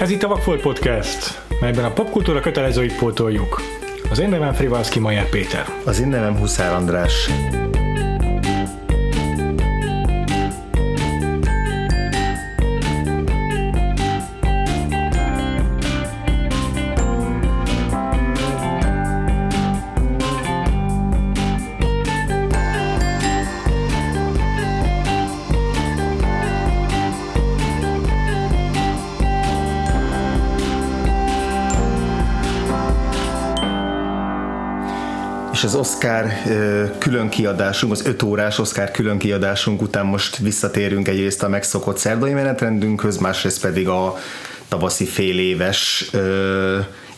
Ez itt a Vakfolt Podcast, melyben a popkultúra kötelezőit pótoljuk. Az én nevem Frivalszki, Majer Péter. Az én nevem Huszár András. És az Oscar különkiadásunk, az 5 órás Oscar különkiadásunk után most visszatérünk egyrészt a megszokott szerdai menetrendünkhöz, másrészt pedig a tavaszi féléves,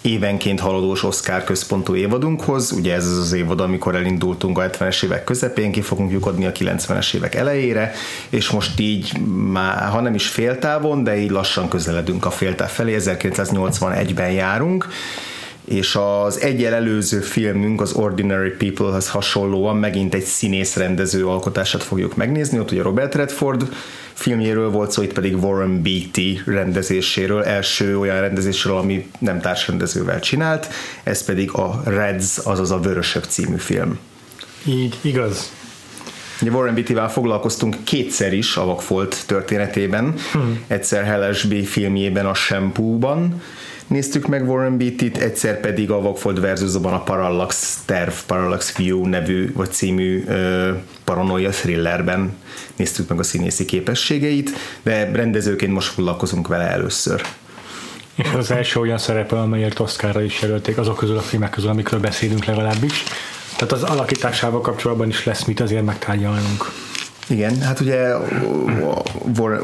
évenként haladós Oscar központú évadunkhoz. Ugye ez az az évad, amikor elindultunk a 70-es évek közepén, ki fogunk lyukodni a 90-es évek elejére, és most így már, ha nem is féltávon, de így lassan közeledünk a féltáv felé, 1981-ben járunk, és az egyel előző filmünk, az Ordinary People-hez hasonlóan megint egy színész-rendező alkotását fogjuk megnézni, ott ugye Robert Redford filmjéről volt szó, itt pedig Warren Beatty rendezéséről, első olyan rendezésről, ami nem társrendezővel csinált, ez pedig a Reds, azaz a Vörösök című film. Így, igaz. Ugye Warren Beattyvel foglalkoztunk kétszer is a Vakfolt történetében, egyszer Hal Ashby filmjében, a Shampoo-ban néztük meg Warren Beattyt, egyszer pedig a Vakfolt versusban a Parallax View nevű vagy című paranoia thrillerben néztük meg a színészi képességeit, de rendezőként most foglalkozunk vele először. És az első olyan szerepe, amelyért Oscarra is jelölték, azok közül a filmek közül, amikről beszélünk legalábbis. Tehát az alakításával kapcsolatban is lesz mit azért megtárgyalnunk. Igen, hát ugye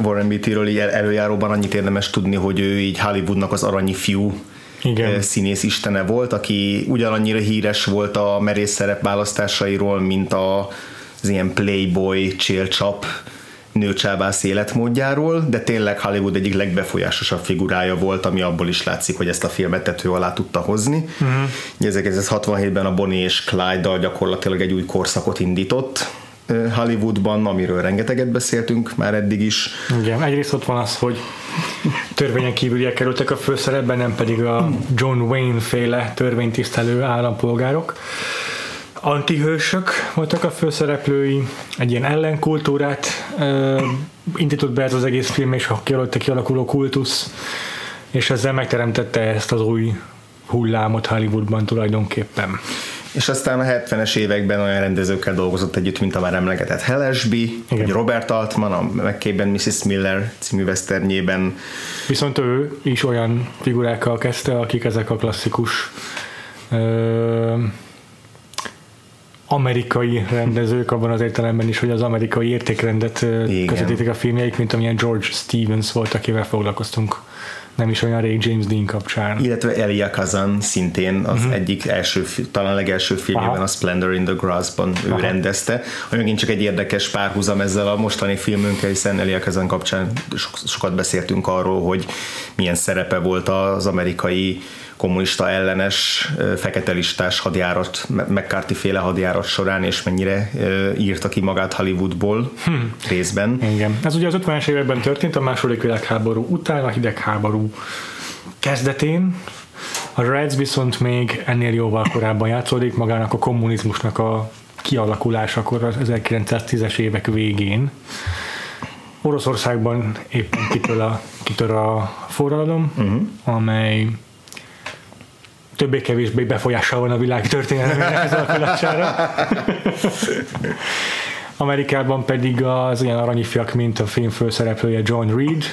Warren Beattyről előjáróban annyit érdemes tudni, hogy ő így Hollywoodnak az aranyi fiú, igen, színész istene volt, aki ugyanannyira híres volt a merész szerepválasztásairól, mint az ilyen playboy, csélcsap, nőcsábász életmódjáról, de tényleg Hollywood egyik legbefolyásosabb figurája volt, ami abból is látszik, hogy ezt a filmet tető alá tudta hozni. 1967-ben a Bonnie és Clyde-dal gyakorlatilag egy új korszakot indított Hollywoodban, amiről rengeteget beszéltünk már eddig is. Igen, egyrészt ott van az, hogy törvényen kívüliek kerültek a főszerepben, nem pedig a John Wayne féle törvénytisztelő állampolgárok. Antihősök voltak a főszereplői, egy ilyen ellenkultúrát indított be ez az egész film, és a kialakta kialakuló kultusz, és ezzel megteremtette ezt az új hullámot Hollywoodban tulajdonképpen. És aztán a 70-es években olyan rendezőkkel dolgozott együtt, mint a már emlegetett Hal Ashby, Robert Altman, a McCabe-ben Mrs. Miller című westernjében. Viszont ő is olyan figurákkal kezdte, akik ezek a klasszikus amerikai rendezők, abban az értelemben is, hogy az amerikai értékrendet közvetítik a filmjeik, mint amilyen George Stevens volt, akivel foglalkoztunk nem is olyan rég James Dean kapcsán. Illetve Elia Kazan szintén az egyik első, talán legelső filmjében, a Splendor in the Grass-ban ő rendezte, ami megint csak egy érdekes párhuzam ezzel a mostani filmünkkel, hiszen Elia Kazan kapcsán sokat beszéltünk arról, hogy milyen szerepe volt az amerikai kommunista ellenes feketelistás hadjárat, McCarthy-féle hadjárat során, és mennyire írta ki magát Hollywoodból részben. Igen. Ez ugye az 50-es években történt, a második világháború után, a hidegháború kezdetén. A Reds viszont még ennél jóval korábban játszódik, magának a kommunizmusnak a kialakulásakor, az 1910-es évek végén. Oroszországban éppen kitör a forradalom, amely többé-kevésbé befolyással van a világ történelmének az alakulására. Amerikában pedig az olyan aranyifiak, mint a film főszereplője John Reed,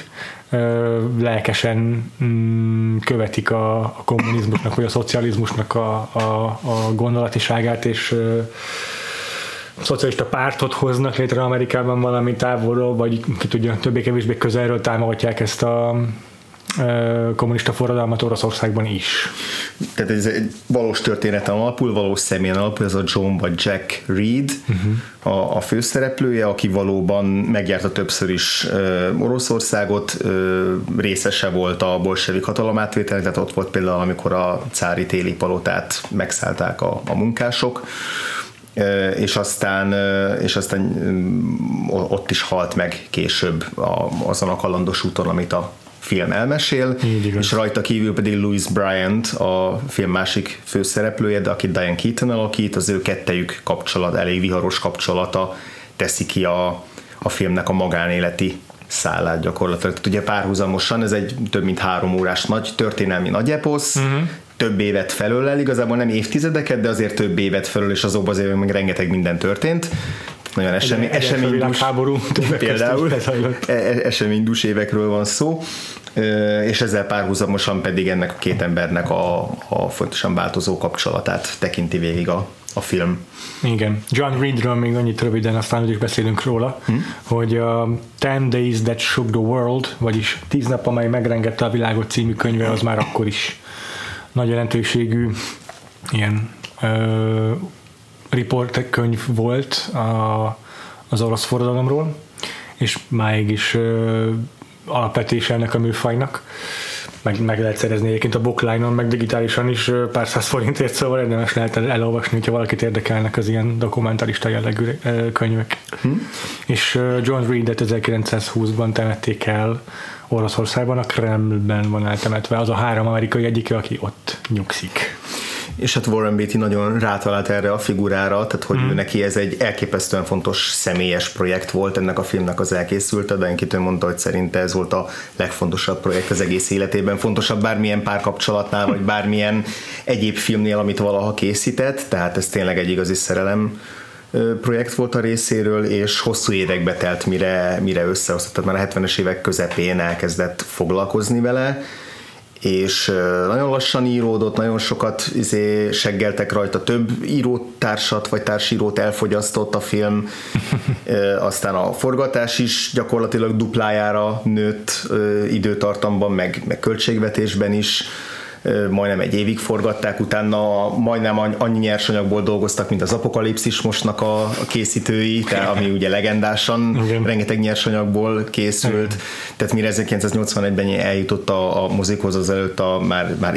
lelkesen követik a kommunizmusnak vagy a szocializmusnak a gondolatiságát, és szocialista pártot hoznak létre Amerikában, valami távolról, vagy ki tudja, többé-kevésbé közelről támogatják ezt a kommunista forradalmat Oroszországban is. Tehát ez egy valós történeten alapul, valós személyen alapul, ez a John vagy Jack Reed, a főszereplője, aki valóban megjárta többször is Oroszországot, részese volt a bolsevik hatalomátvételnek, tehát ott volt például, amikor a cári téli palotát megszállták a munkások, és aztán ott is halt meg később azon a kalandos úton, amit a film elmesél, és rajta kívül pedig Louise Bryant, a film másik főszereplője, de akit Diane Keaton alakít, az ő kettejük kapcsolat, elég viharos kapcsolata teszi ki a filmnek a magánéleti szállát gyakorlatilag. Tehát ugye párhuzamosan ez egy több mint 3 órás nagy történelmi nagy eposz, több évet felől el, igazából nem évtizedeket, de azért több évet felől, és azokban az évben még rengeteg minden történt. Nagyon eseménydús évekről van szó, és ezzel párhuzamosan pedig ennek a két embernek a fontosan változó kapcsolatát tekinti végig a film. Igen. John Reedről még annyit röviden, aztán úgyis beszélünk róla, hogy a 10 Days That Shook the World, vagyis 10 nap, amely megrengette a világot című könyve, az már akkor is nagy jelentőségű ilyen riportkönyv volt az orosz forradalomról, és máig is alapvetés ennek a műfajnak. Meg lehet szerezni egyébként a Bookline-on, meg digitálisan is pár száz forintért, szóval érdemes lehet elolvasni, hogyha valakit érdekelnek az ilyen dokumentarista jellegű könyvek. És John Reedet 1920-ban temették el Oroszországban, a Kremlben van eltemetve, az a 3 amerikai egyike, aki ott nyugszik. És hát Warren Beatty nagyon rátalált erre a figurára, tehát hogy neki ez egy elképesztően fontos személyes projekt volt, ennek a filmnek az elkészülte, de enkitől mondta, hogy szerinte ez volt a legfontosabb projekt az egész életében, fontosabb bármilyen párkapcsolatnál, vagy bármilyen egyéb filmnél, amit valaha készített, tehát ez tényleg egy igazi szerelem projekt volt a részéről, és hosszú évekbe telt, mire összehozta, tehát már a 70-es évek közepén elkezdett foglalkozni vele, és nagyon lassan íródott, nagyon sokat seggeltek rajta, több írótársat vagy társírót elfogyasztott a film, aztán a forgatás is gyakorlatilag duplájára nőtt időtartamban, meg költségvetésben is, majdnem egy évig forgatták, utána majdnem annyi nyersanyagból dolgoztak, mint az Apokalipszis mostnak a készítői, ami ugye legendásan rengeteg nyersanyagból készült, tehát mire 1981-ben eljutott a mozikhoz, az előtt már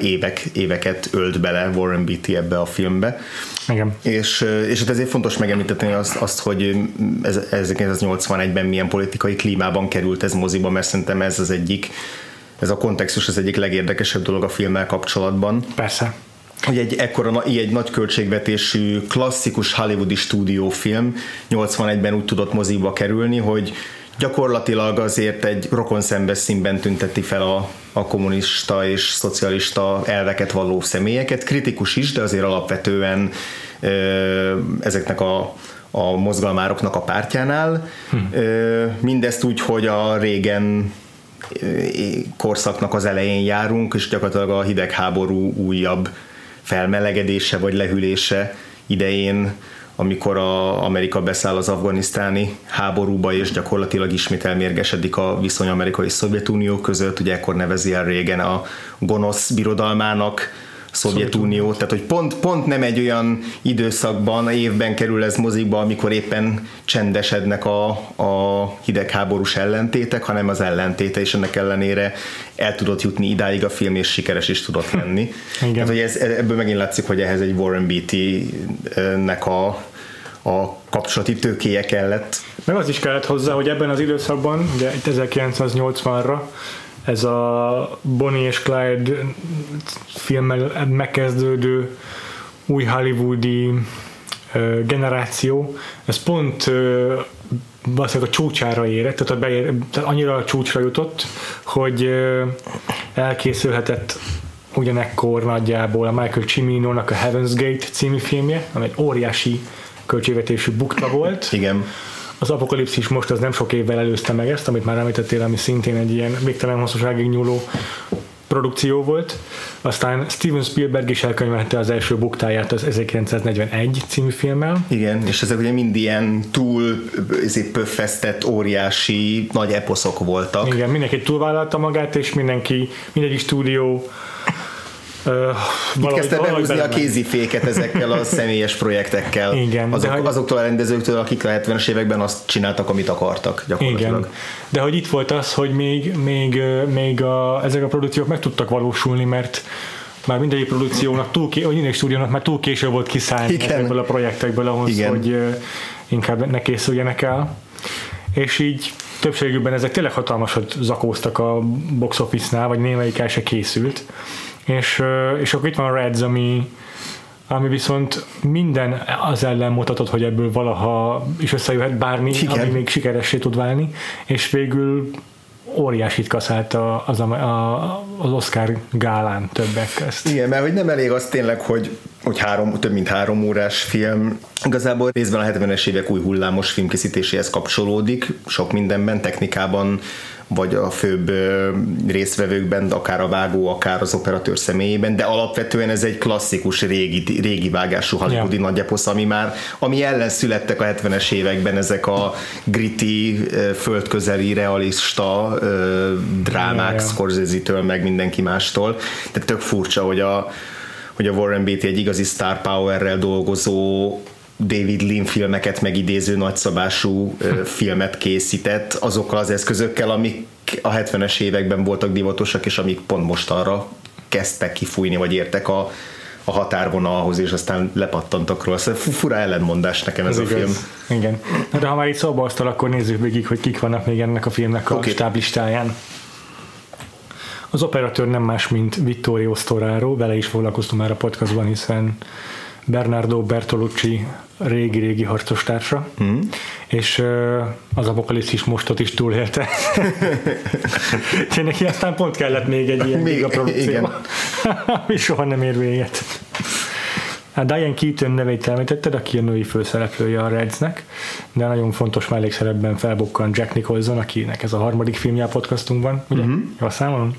éveket ölt bele Warren Beatty ebbe a filmbe. Igen. És ezért fontos megemlíteni azt, hogy 1981-ben milyen politikai klímában került ez moziba, mert szerintem ez a kontextus az egyik legérdekesebb dolog a filmmel kapcsolatban. Persze. Hogy egy nagy költségvetésű, klasszikus hollywoodi stúdiófilm 81-ben úgy tudott moziba kerülni, hogy gyakorlatilag azért egy rokon szembes színben tünteti fel a kommunista és szocialista elveket valló személyeket. Kritikus is, de azért alapvetően ezeknek a mozgalmároknak a pártjánál. Mindezt úgy, hogy a Reagan korszaknak az elején járunk, és gyakorlatilag a hidegháború újabb felmelegedése vagy lehűlése idején, amikor Amerika beszáll az afganisztáni háborúba, és gyakorlatilag ismét elmérgesedik a viszony Amerika és Szovjetunió között, ugye ekkor nevezi el Reagan a gonosz birodalmának Szovjetunió, tehát hogy pont nem egy olyan időszakban, évben kerül ez mozikba, amikor éppen csendesednek a hidegháborús ellentétek, hanem az ellentéte, és ennek ellenére el tudott jutni idáig a film, és sikeres is tudott lenni. Tehát, hogy ebből megint látszik, hogy ehhez egy Warren Beatty-nek a kapcsolati tőkéje kellett. Meg az is kellett hozzá, hogy ebben az időszakban, ugye 1980-ra, ez a Bonnie és Clyde filmmel megkezdődő új hollywoodi generáció, ez pont valószínűleg a csúcsára érett, tehát annyira a csúcsra jutott, hogy elkészülhetett ugyanekkor nagyjából a Michael Cimino-nak a Heaven's Gate című filmje, ami egy óriási költségvetésű bukta volt. Igen. Az Apokalipszis most az nem sok évvel előzte meg ezt, amit már említettél, ami szintén egy ilyen végtelen hosszúságig nyúló produkció volt. Aztán Steven Spielberg is elkönyvelte az első buktáját az 1941 című filmmel. Igen, és ezek ugye mind ilyen túl pöffesztett, óriási nagy eposzok voltak. Igen, mindenki túlvállalta magát, és mindegyik stúdió kezdte behúzni a kéziféket ezekkel a személyes projektekkel. Igen, azoktól a rendezőktől, akik a 70-es években azt csináltak, amit akartak gyakorlatilag. Igen. De hogy itt volt az, hogy ezek a produkciók meg tudtak valósulni, mert már mindegyik produkciónak, mindegyik stúdiónak már túl késő volt kiszállni ezekből a projektekből ahhoz, hogy inkább ne készüljenek el. És így többségükben ezek tényleg hatalmasat zakóztak a box office-nál, vagy némelyik el se készült. És akkor itt van a Reds, ami viszont minden az ellen mutatott, hogy ebből valaha is összejöhet bármi, ami még sikeressé tud válni, és végül óriásit kaszált az Oscar gálán többek közt. Igen, mert hogy nem elég az tényleg, hogy több mint 3 órás film. Igazából részben a 70-es évek új hullámos filmkészítéséhez kapcsolódik, sok mindenben, technikában, vagy a főbb résztvevőkben, akár a vágó, akár az operatőr személyében, de alapvetően ez egy klasszikus régi vágású hollywoodi nagyjaposz, ami ellen születtek a 70-es években ezek a gritty, földközeli, realista drámák, Scorsese-től, meg mindenki mástól. De tök furcsa, hogy a Warren Beatty egy igazi star powerrel dolgozó David Lean filmeket megidéző nagyszabású filmet készített azokkal az eszközökkel, amik a 70-es években voltak divatosak, és amik pont most arra kezdtek kifújni, vagy értek a határvonalhoz, és aztán lepattantak róla. Szóval fura ellenmondás nekem ez a film. Igen. De ha már itt szóba aztán, akkor nézzük végig, hogy kik vannak még ennek a filmnek a stáblistáján. Az operatőr nem más, mint Vittorio Storaro, vele is foglalkoztunk már a podcastban, hiszen Bernardo Bertolucci régi-régi harcostársa, és az apokalipszis mostot is túlélte. Neki aztán pont kellett még egy ilyen gigaprodukció, ami soha nem ér véget. Diane Keaton nevét elmentetted, aki a női főszereplője a Reds-nek, de nagyon fontos mellékszerepben felbukkan Jack Nicholson, akinek ez a harmadik filmje a podcastunkban, ugye? Jól számolom?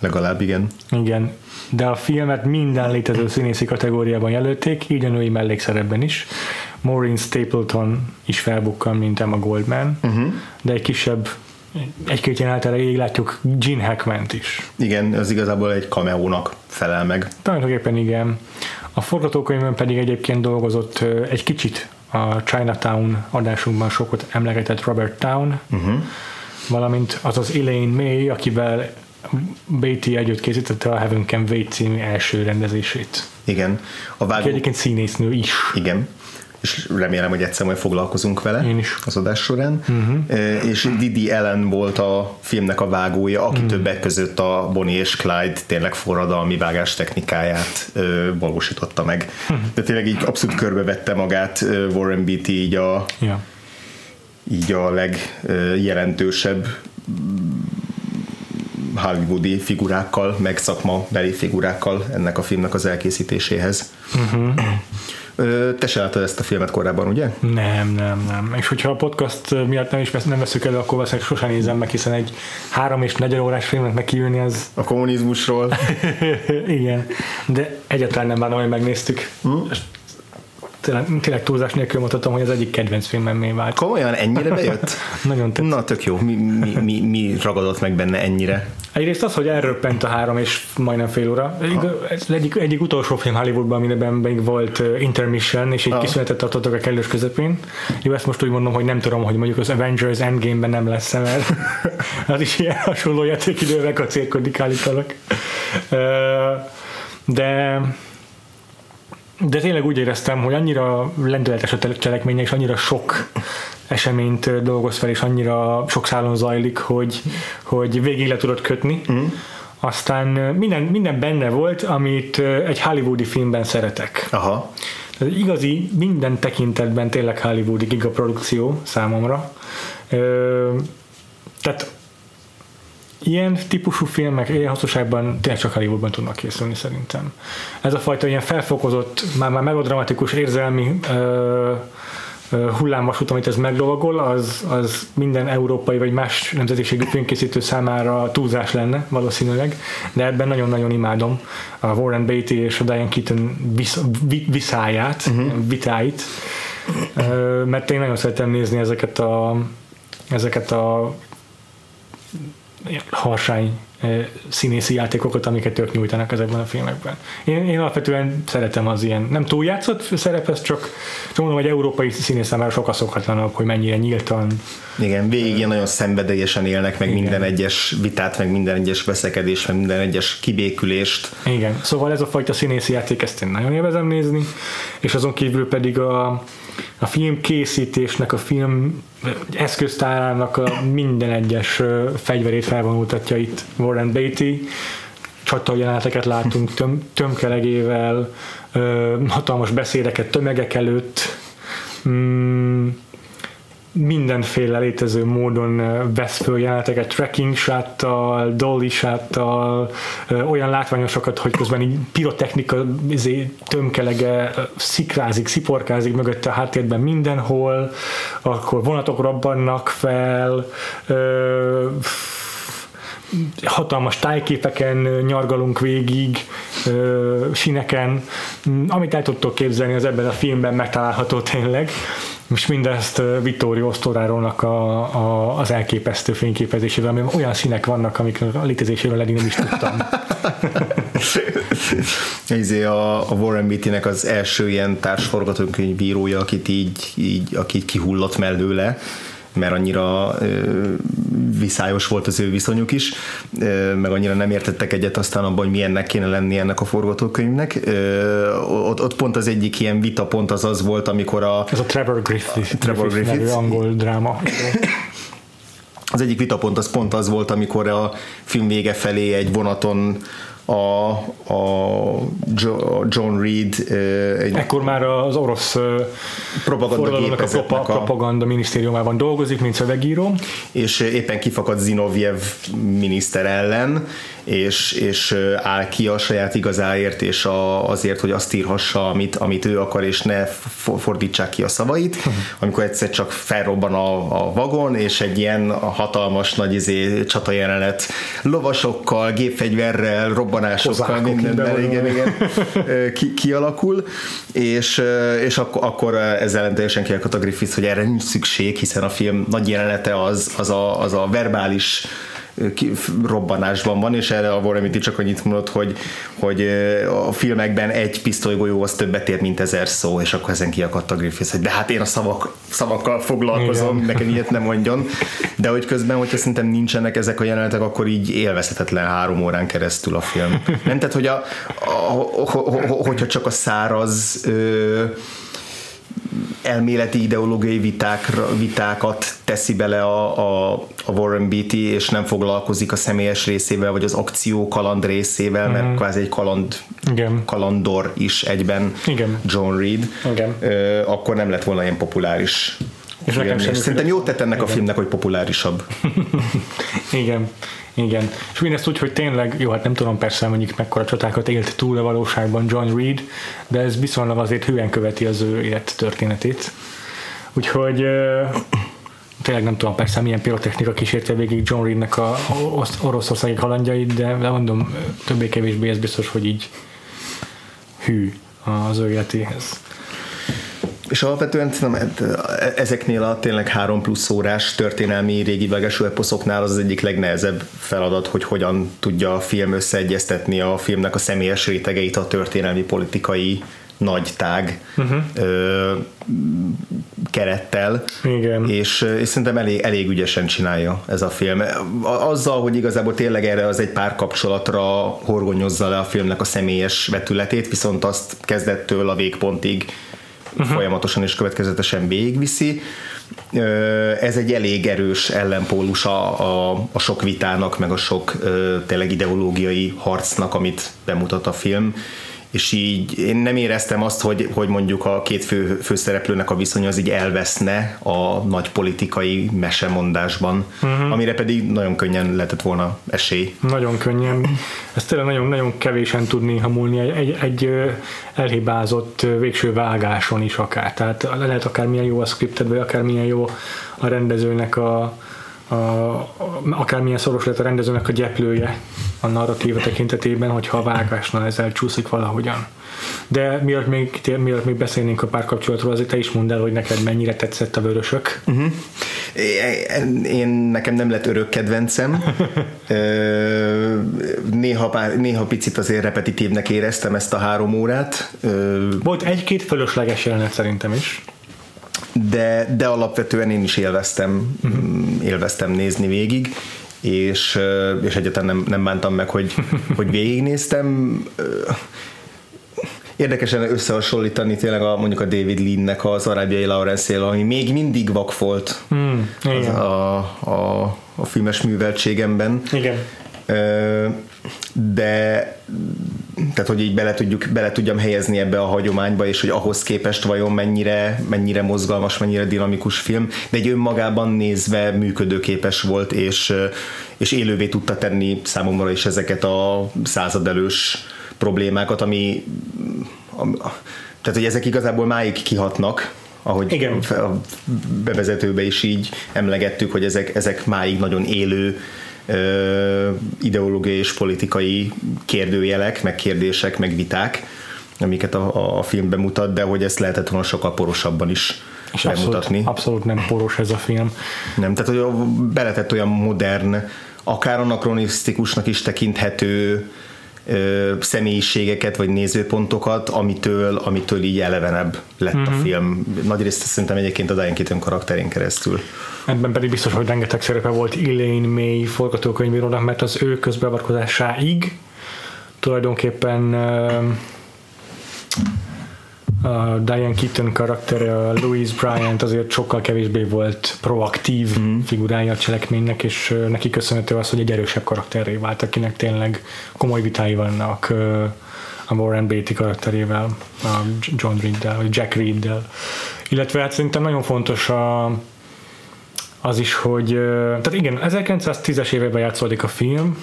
Legalább igen. Igen. De a filmet minden létező színészi kategóriában jelölték, így a női mellékszerepben is. Maureen Stapleton is felbukkan, mint Emma Goldman, de egy kisebb, egy-két ilyen általában látjuk Gene Hackmant is. Igen, az igazából egy cameónak felel meg. Tulajdonképpen igen. A forgatókönyvön pedig egyébként dolgozott egy kicsit a Chinatown adásunkban sokat emlegetett Robert Town, valamint az az Elaine May, akivel Beatty együtt készítette a Heaven Can Wait című első rendezését. Igen. Aki egyébként színésznő is. Igen. És remélem, hogy egyszer majd foglalkozunk vele. Én is. Az adás során. És Dede Allen volt a filmnek a vágója, aki többek között a Bonnie és Clyde tényleg forradalmi vágás technikáját valósította meg. De tényleg így abszolút körbevette magát Warren Beatty így a legjelentősebb hollywoodi figurákkal, meg szakmabeli figurákkal ennek a filmnek az elkészítéséhez. Te se láttad ezt a filmet korábban, ugye? Nem. És hogyha a podcast miatt nem veszük elő, akkor valószínűleg sosem nézem meg, hiszen egy 3 és 4 órás filmet megkívülni az... A kommunizmusról. Igen. De egyáltalán nem bánom, hogy megnéztük. Tényleg túlzás nélkül mutatom, hogy az egyik kedvenc filmemmé vált. Komolyan? Ennyire bejött? Nagyon tetszett. Na, tök jó. Mi ragadott meg benne ennyire? Egyrészt az, hogy elröppent a 3 és majdnem fél óra. Ez egyik utolsó film Hollywoodban, amiben még volt intermission, és egy kiszünetet tartottak a kellős közepén. Jó, ezt most úgy mondom, hogy nem tudom, hogy mondjuk az Avengers Endgame-ben nem lesz, mert az is ilyen hasonló játékidővel kacérkodik állítanak. De tényleg úgy éreztem, hogy annyira lendületes a cselekménye, és annyira sok eseményt dolgoz fel, és annyira sok szálon zajlik, hogy végig le tudod kötni. Aztán minden benne volt, amit egy hollywoodi filmben szeretek. Aha. Ez igazi, minden tekintetben tényleg hollywoodi gigaprodukció számomra. Tehát ilyen típusú filmek ilyen hatóságban tényleg csak Hollywoodban tudnak készülni szerintem. Ez a fajta ilyen felfokozott, már melodramatikus érzelmi hullámvasút, amit ez meglovagol, az minden európai vagy más nemzetiségű filmkészítő számára túlzás lenne valószínűleg, de ebben nagyon-nagyon imádom a Warren Beatty és a Diane Keaton vitáit, mert én nagyon szeretem nézni ezeket a harsány színészi játékokat, amiket ők nyújtanak ezekben a filmekben. Én alapvetően szeretem az ilyen, nem túljátszott szerep, ez csak mondom, hogy európai színész számára sokkal szokatlanabb, hogy mennyire nyíltan. Igen, végig ilyen nagyon szenvedélyesen élnek meg minden egyes vitát, meg minden egyes veszekedést, meg minden egyes kibékülést. Igen, szóval ez a fajta színészi játék, ezt én nagyon élvezem nézni, és azon kívül pedig a a filmkészítésnek, a film eszköztárának a minden egyes fegyverét felvonultatja itt Warren Beatty. Csatajeleneteket látunk tömkelegével, hatalmas beszédeket tömegek előtt, mindenféle létező módon vesz föl jeleneteket, tracking shottal, dolly shottal, olyan látványosokat, hogy közben így pirotechnika tömkelege szikrázik, sziporkázik mögötte a háttérben mindenhol, akkor vonatok robbannak fel, hatalmas tájképeken nyargalunk végig, sineken, amit el tudtok képzelni, az ebben a filmben megtalálható tényleg, és mindezt Vittorio Storarónak az elképesztő fényképezésével, amiben olyan színek vannak, amik a létezéséről eddig nem is tudtam. A Warren Beattynek az első ilyen társforgatókönyvírója, akit így kihullott mellőle, mert annyira viszályos volt az ő viszonyuk is, meg annyira nem értettek egyet aztán abban, hogy milyennek kéne lenni ennek a forgatókönyvnek. Ott pont az egyik ilyen vita pont az volt, amikor ez a Trevor Griffith nevű angol dráma. Az egyik vita pont az volt, amikor a film vége felé egy vonaton a John Reed ekkor már az orosz propagandagépnek a propaganda minisztériumában dolgozik, mint szövegíró, és éppen kifakad Zinovjev miniszter ellen, és áll ki a saját igazáért, és azért, hogy azt írhassa, amit ő akar, és ne fordítsák ki a szavait, amikor egyszer csak felrobban a vagon, és egy ilyen hatalmas nagy csatajelenet lovasokkal, gépfegyverrel, robbanásokkal, mindennel kialakul, és akkor ezzel ellentétesen kiakadt a Griffith, hogy erre nincs szükség, hiszen a film nagy jelenete az a verbális robbanásban van, és erre a Warren Beatty csak annyit mondott, hogy a filmekben egy pisztolygolyó az többet ér, mint 1000 szó, és akkor ezen kiakadt a Griffith, hogy de hát én a szavakkal foglalkozom, igen, nekem ilyet nem mondjon, de hogy közben, hogyha szerintem nincsenek ezek a jelenetek, akkor így élvezhetetlen 3 órán keresztül a film. Nem, tehát, hogy hogyha csak a száraz elméleti ideológiai vitákat teszi bele a Warren Beatty, és nem foglalkozik a személyes részével, vagy az akció kaland részével, mert kvázi egy kalandor is egyben. Igen. John Reed. Igen. Akkor nem lett volna ilyen populáris. És szerintem jót tett ennek a filmnek, hogy populárisabb. Igen. Igen. És mindezt úgy, hogy tényleg, jó, hát nem tudom persze, mondjuk mekkora csatákat élt túl a valóságban John Reed, de ez viszonylag azért hűen követi az ő élettörténetét. Úgyhogy tényleg nem tudom persze, milyen pirotechnika kísérte végig John Reednek a oroszországi kalandjait, de mondom, többé-kevésbé ez biztos, hogy így hű az ő életéhez. És alapvetően ezeknél a tényleg 3+ órás történelmi régi vegeső eposzoknál az egyik legnehezebb feladat, hogy hogyan tudja a film összeegyeztetni a filmnek a személyes rétegeit a történelmi politikai nagy tág kerettel. Igen. És szerintem elég ügyesen csinálja ez a film. Azzal, hogy igazából tényleg erre az egy párkapcsolatra horgonyozza le a filmnek a személyes vetületét, viszont azt kezdettől a végpontig folyamatosan és következetesen végigviszi. Ez egy elég erős ellenpólus a sok vitának, meg a sok tényleg ideológiai harcnak, amit bemutat a film, és így én nem éreztem azt, hogy mondjuk a két főszereplőnek a viszony az így elveszne a nagy politikai mesemondásban, amire pedig nagyon könnyen lehetett volna esély. Nagyon könnyen. Ezt tényleg nagyon, nagyon kevésen tudni hamulni egy elhibázott végső vágáson is akár. Tehát lehet akármilyen jó a scripted, vagy akármilyen jó a rendezőnek akármilyen szoros lett a rendezőnek a gyeplője a narratíva tekintetében, hogyha a vágásnál ez elcsúszik valahogyan. De mielőtt még beszélnénk a párkapcsolatról, azért te is mondd el, hogy neked mennyire tetszett a Vörösök. Én nekem nem lett örök kedvencem. Néha picit azért repetitívnek éreztem ezt a 3 órát. Volt 1-2 fölösleges jelenet szerintem is. De alapvetően én is élveztem nézni végig, és egyáltalán nem bántam meg, hogy végignéztem. érdekesen összehasonlítani tényleg a, mondjuk a David Lean-nek az Arábiai Lawrence-ével, ami még mindig vakfolt a filmes műveltségemben. Igen. De tehát, hogy így bele tudjam helyezni ebbe a hagyományba, és hogy ahhoz képest vajon mennyire mozgalmas, mennyire dinamikus film, de egy önmagában nézve működőképes volt, és élővé tudta tenni számomra is ezeket a századelős problémákat, tehát, hogy ezek igazából máig kihatnak, ahogy igen. A bevezetőbe is így emlegettük, hogy ezek máig nagyon élő ideológiai és politikai kérdőjelek, meg kérdések, meg viták, amiket a filmben mutat, de hogy ezt lehetett volna sokkal porosabban is bemutatni. Abszolút nem poros ez a film. Nem, tehát hogy beletett olyan modern, akár anakronisztikusnak is tekinthető személyiségeket, vagy nézőpontokat, amitől így elevenebb lett a film. Nagyrészt szerintem egyébként a Diane Keaton karakterén keresztül. Ebben pedig biztos, hogy rengeteg szerepe volt Elaine May forgatókönyvírónak, mert az ő közbeavatkozásáig tulajdonképpen a Diane Keaton karaktere, Louise Bryant azért sokkal kevésbé volt proaktív figurája a cselekménynek, és neki köszönhető az, hogy egy erősebb karakterré vált, akinek tényleg komoly vitái vannak a Warren Beatty karakterével, a John Reeddel, vagy Jack Reeddel. Illetve hát szerintem nagyon fontos az is, hogy tehát igen, 1910-es években játszódik a film.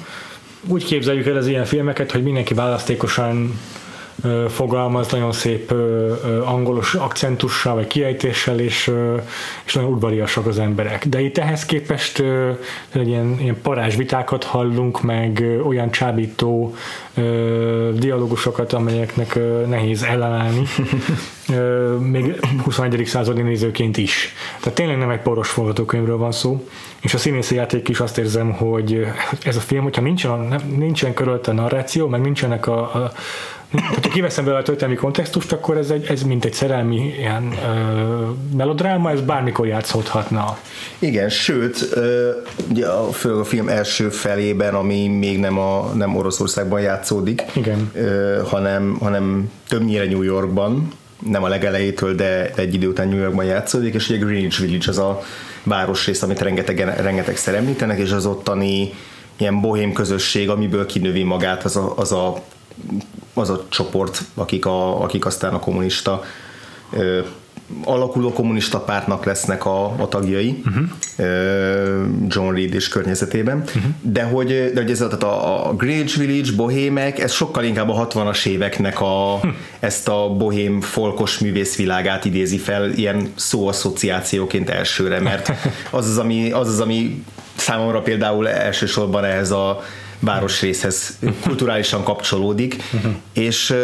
Úgy képzeljük el az ilyen filmeket, hogy mindenki választékosan fogalmaz, nagyon szép angolos akcentussal vagy kiejtéssel, és nagyon udvariasak az emberek. De itt ehhez képest ilyen parázsvitákat hallunk, meg olyan csábító dialógusokat, amelyeknek nehéz ellenállni, még 21. századi nézőként is. Tehát tényleg nem egy poros forgatókönyvről van szó, és a színészi játék is azt érzem, hogy ez a film, hogyha nincsen körülte a narráció, meg nincsenek ha kiveszem belőle a történelmi kontextust, akkor ez mint egy szerelmi ilyen melodráma, ez bármikor játszódhatna. Igen, sőt, ugye főleg a film első felében, ami még nem Oroszországban játszódik, igen. Hanem többnyire New Yorkban, nem a legelejétől, de egy idő után New Yorkban játszódik, és ugye Greenwich Village az a városrész, amit rengetegszer említenek, és az ottani ilyen bohém közösség, amiből kinövi magát az a csoport, akik aztán a kommunista alakuló kommunista pártnak lesznek a tagjai, John Reed és környezetében, de hogy ez a Greenwich Village, bohémek, ez sokkal inkább a 60-as éveknek ezt a bohém folkos művészvilágát idézi fel ilyen szóasszociációként elsőre, mert az, ami számomra például elsősorban ehhez a városrészhez kulturálisan kapcsolódik, és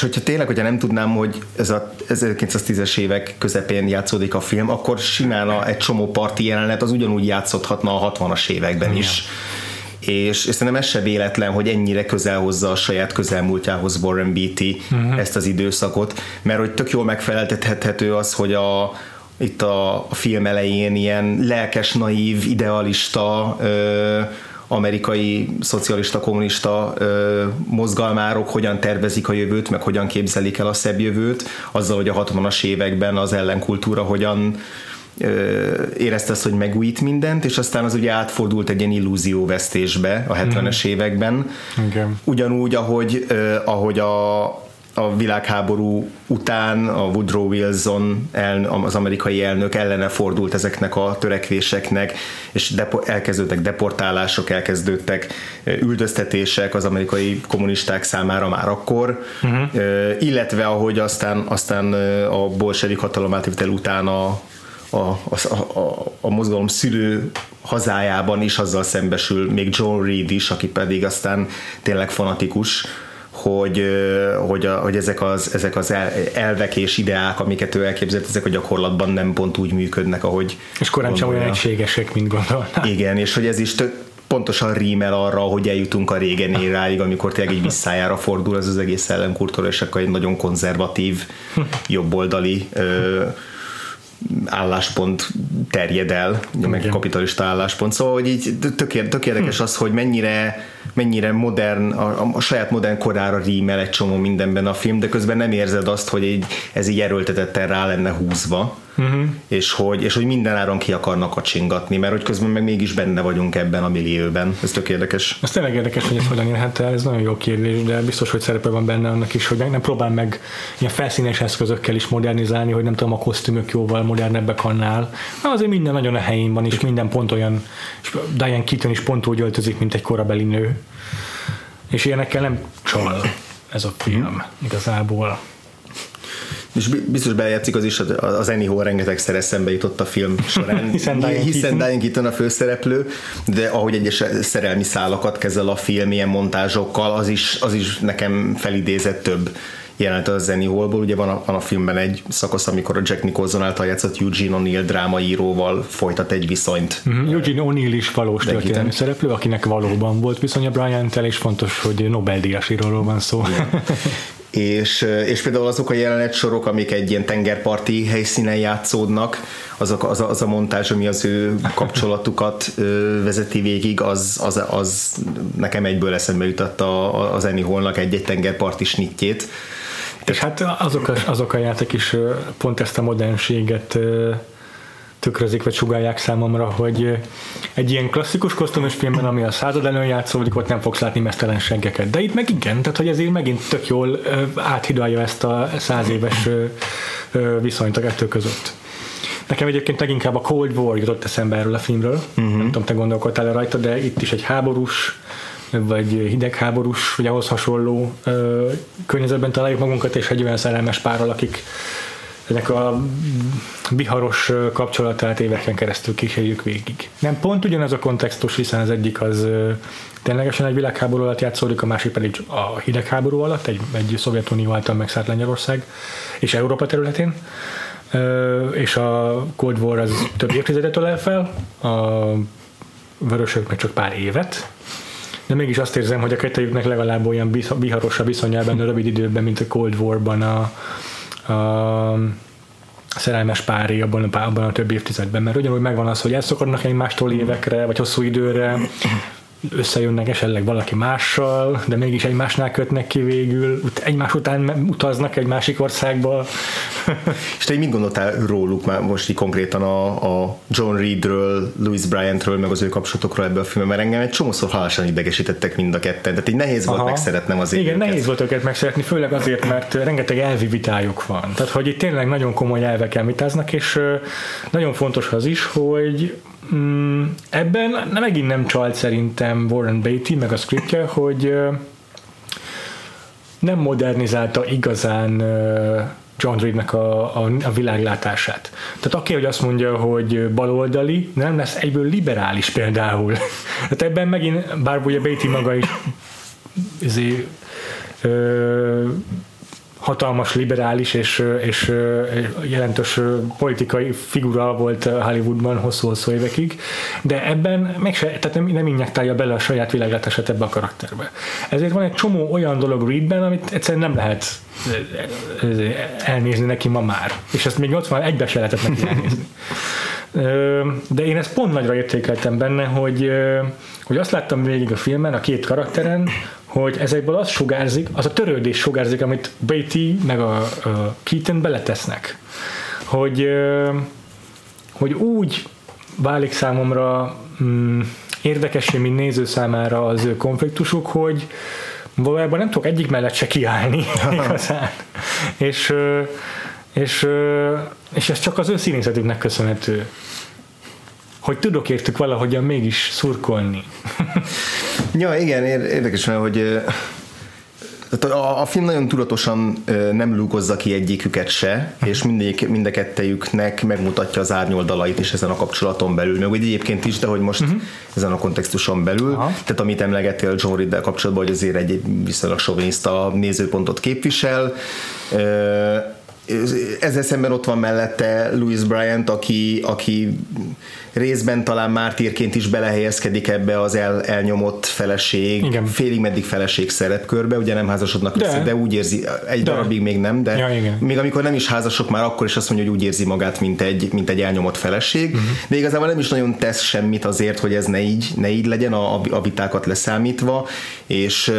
hogyha tényleg, hogyha nem tudnám, hogy ez a 1910-es évek közepén játszódik a film, akkor simán egy csomó parti jelenet az ugyanúgy játszódhatna a 60-as években is. És szerintem ez se véletlen, hogy ennyire közel hozza a saját közelmúltjához Warren Beatty ezt az időszakot, mert hogy tök jól megfeleltethető az, hogy itt a film elején ilyen lelkes, naív, idealista amerikai szocialista-kommunista mozgalmárok hogyan tervezik a jövőt, meg hogyan képzelik el a szebb jövőt, azzal, hogy a 60-as években az ellenkultúra hogyan érezte azt, hogy megújít mindent, és aztán az ugye átfordult egy ilyen illúzióvesztésbe a 70-es években. Okay. Ugyanúgy, ahogy a világháború után a Woodrow Wilson az amerikai elnök ellene fordult ezeknek a törekvéseknek, és elkezdődtek deportálások, elkezdődtek üldöztetések az amerikai kommunisták számára már akkor, illetve ahogy aztán a bolsevik hatalom átvétel után a mozgalom szülő hazájában is azzal szembesül még John Reed is, aki pedig aztán tényleg fanatikus, hogy ezek az elvek és ideák, amiket ő elképzelt, ezek a gyakorlatban nem pont úgy működnek, ahogy és korán sem olyan egységesek, mint gondolnám. Igen, és hogy ez is pontosan rímel arra, hogy eljutunk a régen éráig, amikor tényleg így visszájára fordul ez az egész ellenkultúra, és akkor egy nagyon konzervatív, jobboldali álláspont terjed el, meg kapitalista álláspont. Szóval, hogy így tök érdekes az, hogy mennyire mennyire modern, a saját modern korára rímel egy csomó mindenben a film, de közben nem érzed azt, hogy így, ez így erőltetetten rá lenne húzva, és hogy mindenáron ki akarnak kacsingatni, mert hogy közben meg mégis benne vagyunk ebben a millióben. Ez tök érdekes. Ez tényleg érdekes, hogy ez hogyan érhet el, ez nagyon jó kérdés, de biztos, hogy szerepe van benne annak is, hogy meg nem próbál meg ilyen felszínes eszközökkel is modernizálni, hogy nem tudom, a kosztümök jóval modernebbek annál. Na, azért minden nagyon a helyén van, és minden pont olyan, és Diane Keaton is pont úgy öltözik, mint egy korabeli nő. És ilyenekkel nem csal ez a film igazából. És biztos belejátszik az is, az Anyhow rengetegszer eszembe jutott a film során, hiszen Diane Keaton a főszereplő, de ahogy egyes szerelmi szálakat kezel a film ilyen montázsokkal, az is nekem felidézett több jelenet az Anyhow-ból. Ugye van a filmben egy szakasz, amikor a Jack Nicholson által játszott Eugene O'Neill drámaíróval folytat egy viszonyt. Eugene O'Neill is valós történelmi szereplő, akinek valóban volt viszonya Bryant-tel, és fontos, hogy Nobel-díjas íróról van szó. És például azok a jelenetsorok, amik egy ilyen tengerparti helyszínen játszódnak, az a montázs, ami az ő kapcsolatukat vezeti végig, az nekem egyből eszembe jutott az Anyhow-nak egy-egy tengerparti snittjét. És hát azok a játék is pont ezt a modernséget tükrözik, vagy sugallják számomra, hogy egy ilyen klasszikus kosztümös filmben, ami a század előn játszódik, ott nem fogsz látni mesztelenségeket. De itt meg igen, tehát hogy ezért megint tök jól áthidalja ezt a 100 éves viszonyt a kettő között. Nekem egyébként leginkább a Cold War jutott eszembe erről a filmről. Nem tudom, te gondolkodtál el rajta, de itt is egy háborús, vagy hidegháborús, vagy ahhoz hasonló környezetben találjuk magunkat, és egy olyan szerelmes párral, akik ennek a biharos kapcsolatát éveken keresztül kísérjük végig. Nem pont ugyanaz a kontextus, hiszen az egyik az ténylegesen egy világháború alatt játszódik, a másik pedig a hidegháború alatt, egy Szovjetunió által megszállt Lengyelország és Európa területén. És a Cold War az több évtizedet ölel fel, a vörösök meg csak pár évet. De mégis azt érzem, hogy a kettőjüknek legalább olyan biharos a viszonya benne rövid időben, mint a Cold War-ban a szerelmes pári abban a több évtizedben, mert ugyanúgy megvan az, hogy elszakadnak egymástól évekre, vagy hosszú időre, összejönnek esetleg valaki mással, de mégis egymásnál kötnek ki végül, egymás után utaznak egy másik országba. És te mit gondoltál róluk már most így konkrétan a John Reedről, Louise Bryantről, meg az ő kapcsolatokról ebben a filmben, mert engem egy csomószor halálosan idegesítettek mind a ketten, tehát így nehéz volt megszeretnem az életet. Igen, nehéz volt őket megszeretni, főleg azért, mert rengeteg elvi vitájuk van. Tehát, hogy itt tényleg nagyon komoly elvekkel vitáznak, és nagyon fontos az is, hogy ebben megint nem csalt szerintem Warren Beatty, meg a scriptje, hogy nem modernizálta igazán John Reednek a világlátását. Tehát aki, hogy azt mondja, hogy baloldali, nem lesz egyből liberális például. Tehát ebben megint, bár ugye Beatty maga is hatalmas liberális és jelentős politikai figura volt Hollywoodban hosszú-hosszú évekig, de ebben tehát nem injektálja bele a saját világlátását ebbe a karakterbe. Ezért van egy csomó olyan dolog Reedben, amit egyszerűen nem lehet elnézni neki ma már. És ezt még 81-ben se lehetett neki elnézni. De én ezt pont nagyra értékeltem benne, hogy azt láttam végig a filmen, a két karakteren, hogy ezekből az a törődés sugárzik, amit Beatty meg a Keaton beletesznek. Hogy úgy válik számomra érdekessé, mint néző számára az ő konfliktusuk, hogy valójában nem tudok egyik mellett se kiállni igazán. És ez csak az ő színészetüknek köszönhető. Hogy tudok értük valahogyan mégis szurkolni. Ja, igen, érdekes, mert hogy a film nagyon tudatosan nem lúkozza ki egyiküket se, és mind a kettejüknek megmutatja az árnyoldalait is ezen a kapcsolaton belül, meg úgy egyébként is, de hogy most ezen a kontextuson belül, tehát amit emlegettél John Reed-del kapcsolatban, hogy azért egy viszonylag soviniszta nézőpontot képvisel, Ezzel szemben ott van mellette Louise Bryant, aki részben talán mártírként is belehelyezkedik ebbe az elnyomott feleség, igen. félig meddig feleség szerepkörbe, ugye nem házasodnak de. Össze, de úgy érzi, egy de. Darabig még nem, de ja, még amikor nem is házasok, már akkor is azt mondja, hogy úgy érzi magát, mint egy elnyomott feleség, uh-huh. de igazából nem is nagyon tesz semmit azért, hogy ez ne így legyen, a vitákat leszámítva, és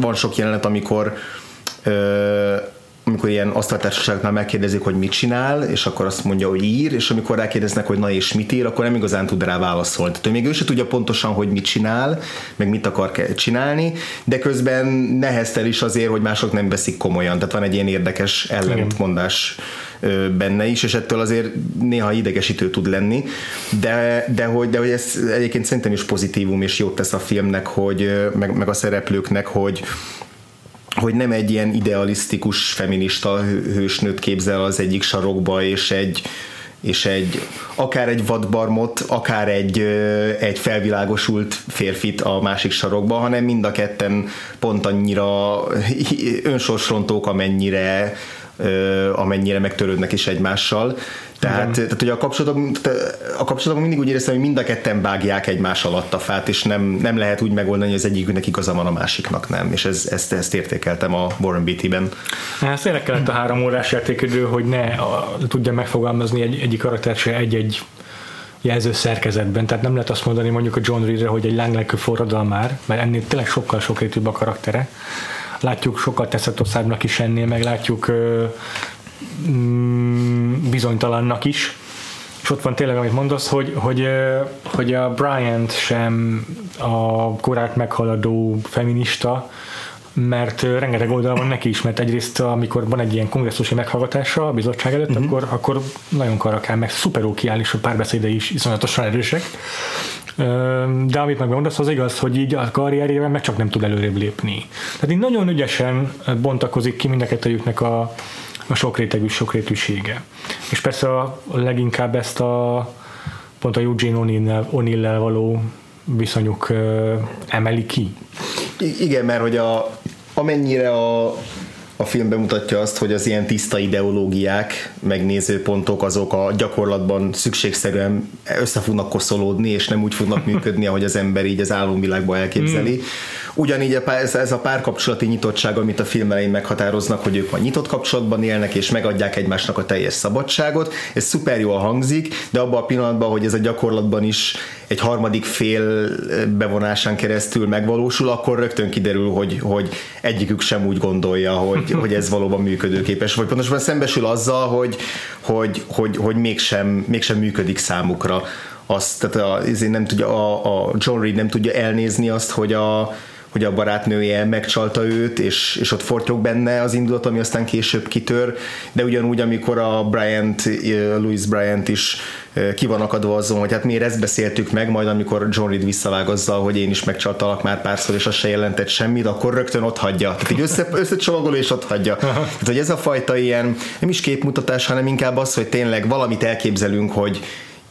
van sok jelenet, amikor ilyen asztaltársaságnál megkérdezik, hogy mit csinál, és akkor azt mondja, hogy ír, és amikor rákérdeznek, hogy na és mit ír, akkor nem igazán tud rá válaszolni. Tehát még ő se tudja pontosan, hogy mit csinál, meg mit akar csinálni, de közben neheztel is azért, hogy mások nem veszik komolyan. Tehát van egy ilyen érdekes ellentmondás benne is, és ettől azért néha idegesítő tud lenni, de hogy ez egyébként szerintem is pozitívum, és jót tesz a filmnek, hogy, meg a szereplőknek, hogy nem egy ilyen idealisztikus feminista hősnőt képzel az egyik sarokba, és egy akár egy vadbarmot, akár egy felvilágosult férfit a másik sarokba, hanem mind a ketten pont annyira önsorsrontók, amennyire megtörődnek is egymással. Tehát hogy a kapcsolatok mindig úgy éreztem, hogy mind a ketten vágják egymás alatt a fát, és nem lehet úgy megoldani, hogy az egyiknek igaza van, a másiknak nem. És ezt értékeltem a Warren Beatty-ben. Hát tényleg kellett a 3 órás játékidő, hogy tudja megfogalmazni egyik karakter se egy-egy jelző szerkezetben. Tehát nem lehet azt mondani mondjuk a John Reedre, hogy egy lánglelkű forradalmár, mert ennél tényleg sokkal sokrétűbb a karaktere. Látjuk sokkal teszetoszábbnak is ennél, meg látjuk bizonytalannak is, és ott van tényleg, amit mondasz, hogy a Bryant sem a korát meghaladó feminista, mert rengeteg oldal van neki is, mert egyrészt amikor van egy ilyen kongresszusi meghallgatása a bizottság előtt, uh-huh. akkor nagyon karakál, meg szuperul kiáll, és a párbeszédei is iszonyatosan erősek, de amit megmondasz, az igaz, hogy így a karrierjében meg csak nem tud előrébb lépni. Tehát így nagyon ügyesen bontakozik ki mind a kettőjüknek a sokrétegű sokrétűsége. És persze leginkább ezt pont a Eugene O'Neill-lel való viszonyuk emeli ki. Igen, mert hogy amennyire a film bemutatja azt, hogy az ilyen tiszta ideológiák, megnézőpontok, azok a gyakorlatban szükségszerűen össze fognak koszolódni, és nem úgy fognak működni, ahogy az ember így az álomvilágban elképzeli. Mm. Ugyanígy ez a párkapcsolati nyitottság, amit a film elején meghatároznak, hogy ők a nyitott kapcsolatban élnek, és megadják egymásnak a teljes szabadságot. Ez szuper jól hangzik, de abban a pillanatban, hogy ez a gyakorlatban is egy harmadik fél bevonásán keresztül megvalósul, akkor rögtön kiderül, hogy egyikük sem úgy gondolja, hogy ez valóban működőképes, vagy pontosan szembesül azzal, hogy mégsem működik számukra. Azt, tehát ezért nem tudja, a John Reed nem tudja elnézni azt, hogy a barátnője megcsalta őt, és ott fortyog benne az indulat, ami aztán később kitör, de ugyanúgy, amikor Louise Bryant is ki van akadva azon, hogy hát miért ezt beszéltük meg, majd amikor John Reed visszavág azzal, hogy én is megcsaltalak már párszor, és az se jelentett semmit, akkor rögtön ott hagyja. Tehát így összecsomagol, és ott hagyja. Tehát, hogy ez a fajta ilyen, nem is képmutatás, hanem inkább az, hogy tényleg valamit elképzelünk,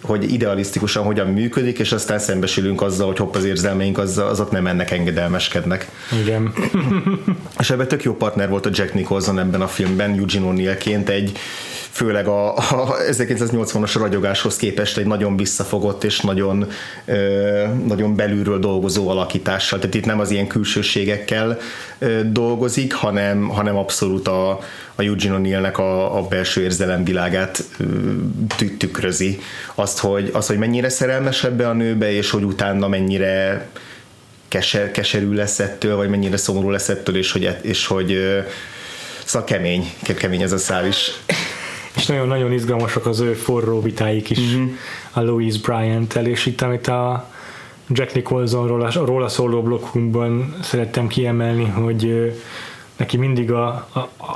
hogy idealisztikusan hogyan működik, és aztán szembesülünk azzal, hogy hopp, az érzelmeink azok nem ennek engedelmeskednek. Igen. És ebben tök jó partner volt a Jack Nicholson ebben a filmben, Eugene O'Neill-ként főleg a 1980-as ragyogáshoz képest egy nagyon visszafogott és nagyon belülről dolgozó alakítással. Tehát itt nem az ilyen külsőségekkel dolgozik, hanem abszolút a Eugene O'Neill-nek a belső érzelemvilágát tükrözi. Azt, hogy mennyire szerelmes ebbe a nőbe, és hogy utána mennyire keserű lesz ettől, vagy mennyire szomorú lesz ettől, és hogy szóval kemény ez a szál is. És nagyon-nagyon izgalmasak az ő forró vitáik is, mm-hmm. a Louise Bryant-tel, és itt, amit a Jack Nicholsonról róla szóló blokkunkban szerettem kiemelni, hogy neki mindig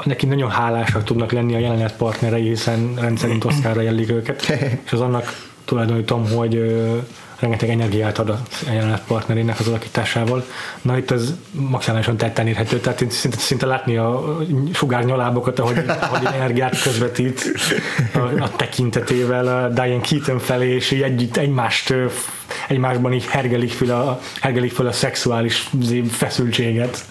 neki nagyon hálásak tudnak lenni a jelenet partnerei, hiszen rendszerint Oscarra jellik őket, és az annak tulajdonítom, hogy rengeteg energiát ad a jelenet partnerének az alakításával. Na itt ez maximálisan tetten érhető, tehát szinte látni a sugárnyalábokat, ahogy energiát közvetít a tekintetével a Diane Keaton felé, és egymást egymásban így hergelik fel a szexuális feszültséget.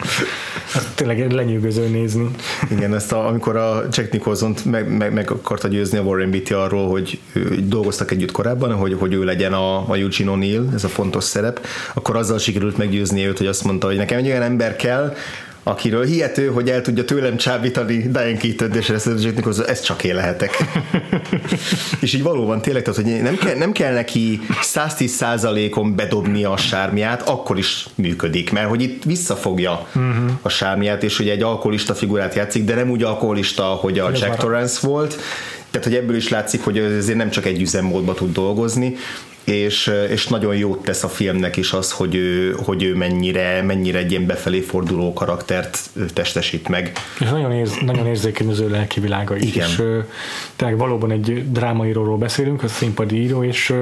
Hát tényleg lenyűgöző nézni. Igen, ezt amikor a Jack Nicholsont meg akarta győzni a Warren Beatty arról, hogy dolgoztak együtt korábban, hogy ő legyen a Eugene O'Neill, ez a fontos szerep, akkor azzal sikerült meggyőzni őt, hogy azt mondta, hogy nekem egy olyan ember kell, akiről hihető, hogy el tudja tőlem csábítani Diane Keaton, és ez csak én lehetek. És így valóban tényleg, tehát, hogy nem kell neki 110%-on bedobnia a sármiát, akkor is működik, mert hogy itt visszafogja a sármiát, és hogy egy alkoholista figurát játszik, de nem úgy alkoholista, hogy a Jack Torrance volt, tehát hogy ebből is látszik, hogy azért nem csak egy üzemmódba tud dolgozni, és nagyon jót tesz a filmnek is az, hogy ő mennyire egy ilyen befelé forduló karaktert testesít meg. És nagyon érzékeny az ő lelki világa is. Igen. És tehát valóban egy drámaíróról beszélünk, az színpadi író, és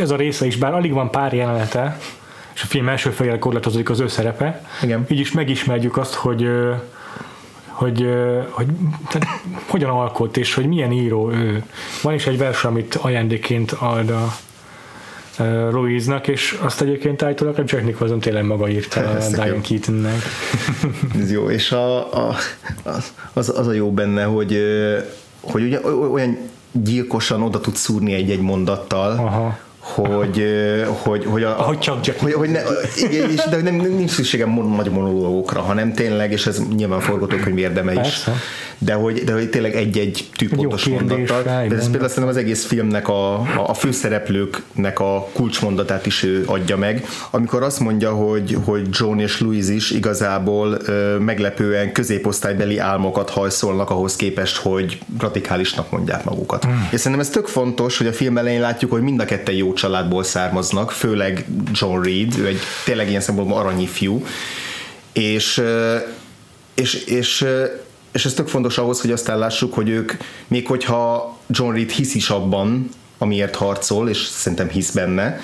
ez a része is, bár alig van pár jelenete, és a film első felére korlátozódik az ő szerepe, igen. Így is megismerjük azt, hogy tehát hogyan alkot, és hogy milyen író ő. Van is egy vers, amit ajándéként ad a Louise-nak, és azt egyébként állítólag a Jack Nicholson tényleg maga írta a Diane Keatonnek. Ez jó, és az a jó benne, hogy ugye olyan gyilkosan oda tud szúrni egy-egy mondattal, aha. Nincs szükségem nagy monológokra, hanem tényleg, és ez nyilván forgatókönyv érdeme is, persze. De hogy tényleg egy tűpontos mondattal, de ez például szerintem az egész filmnek a főszereplőknek a kulcsmondatát is ő adja meg, amikor azt mondja, hogy John és Louise is igazából meglepően középosztálybeli álmokat hajszolnak ahhoz képest, hogy radikálisnak mondják magukat. És szerintem ez tök fontos, hogy a film elején látjuk, hogy mind a ketten jó családból származnak, főleg John Reed, ő egy tényleg ilyen szempontból aranyi fiú, és ez tök fontos ahhoz, hogy aztán lássuk, hogy ők, még hogyha John Reed hisz is abban, amiért harcol, és szerintem hisz benne,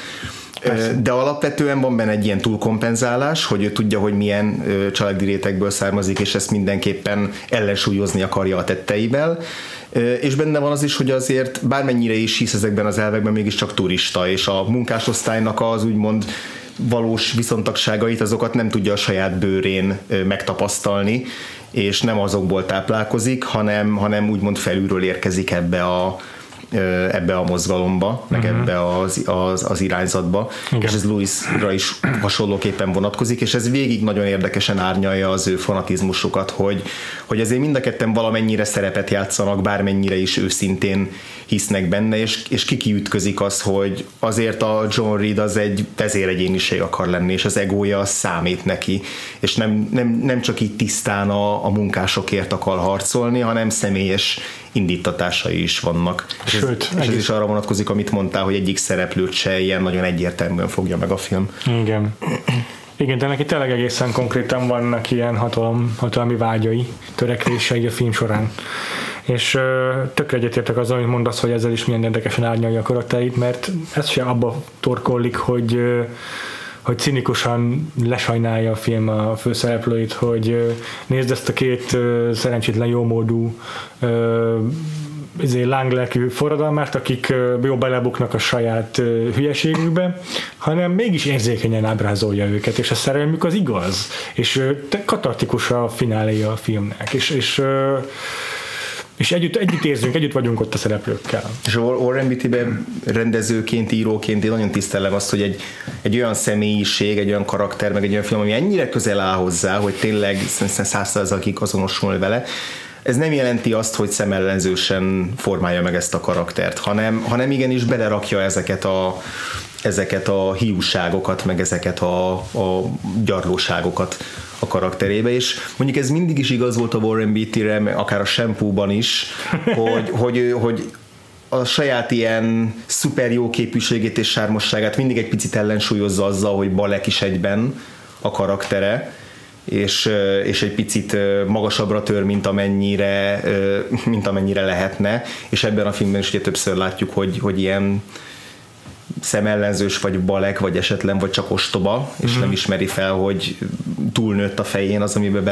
persze. De alapvetően van benne egy ilyen túlkompenzálás, hogy ő tudja, hogy milyen családi rétegből származik, és ezt mindenképpen ellensúlyozni akarja a tetteivel, és benne van az is, hogy azért bármennyire is hisz ezekben az elvekben, mégiscsak turista, és a munkásosztálynak az úgymond valós viszontagságait, azokat nem tudja a saját bőrén megtapasztalni, és nem azokból táplálkozik, hanem úgymond felülről érkezik ebbe a mozgalomba, meg ebbe az irányzatba, igen. És ez Louise-ra is hasonlóképpen vonatkozik, és ez végig nagyon érdekesen árnyalja az ő fanatizmusukat, hogy azért mind a ketten valamennyire szerepet játszanak, bármennyire is őszintén hisznek benne, és kikiütközik az, hogy azért a John Reed az egy vezéregyéniség akar lenni, és az egója az számít neki, és nem csak így tisztán a munkásokért akar harcolni, hanem személyes indítatásai is vannak. Sőt, és ez is arra vonatkozik, amit mondtál, hogy egyik szereplőt se ilyen nagyon egyértelműen fogja meg a film. Igen. Igen, de neki tényleg egészen konkrétan vannak ilyen hatalmi vágyai, törekvései a film során. És tökre egyetértek azzal, amit mondasz, hogy ezzel is milyen érdekesen árnyalja a karaktereit, mert ez se abba torkollik, hogy cinikusan lesajnálja a film a főszereplőit, hogy nézd ezt a két szerencsétlen jómódú lánglelkű forradalmást, akik jó belebuknak a saját hülyeségükbe, hanem mégis érzékenyen ábrázolja őket, és a szerelmük az igaz, és katartikus a fináléja a filmnek, és együtt érzünk, együtt vagyunk ott a szereplőkkel. És Warren Beattyben rendezőként, íróként én nagyon tisztellem azt, hogy egy olyan személyiség, egy olyan karakter, meg egy olyan film, ami ennyire közel áll hozzá, hogy tényleg 100%-ig azonosul vele, ez nem jelenti azt, hogy szemellenzősen formálja meg ezt a karaktert, hanem igenis belerakja ezeket a hiúságokat, meg ezeket a gyarlóságokat a karakterébe, és mondjuk ez mindig is igaz volt a Warren Beattyre, akár a Shampoo-ban is, hogy a saját ilyen szuper jó képűségét és sármosságát mindig egy picit ellensúlyozza azzal, hogy balek is egyben a karaktere, és egy picit magasabbra tör, mint amennyire lehetne, és ebben a filmben is ugye többször látjuk, hogy ilyen szemellenzős, vagy balek, vagy esetlen, vagy csak ostoba, és nem ismeri fel, hogy túlnőtt a fején az, amiben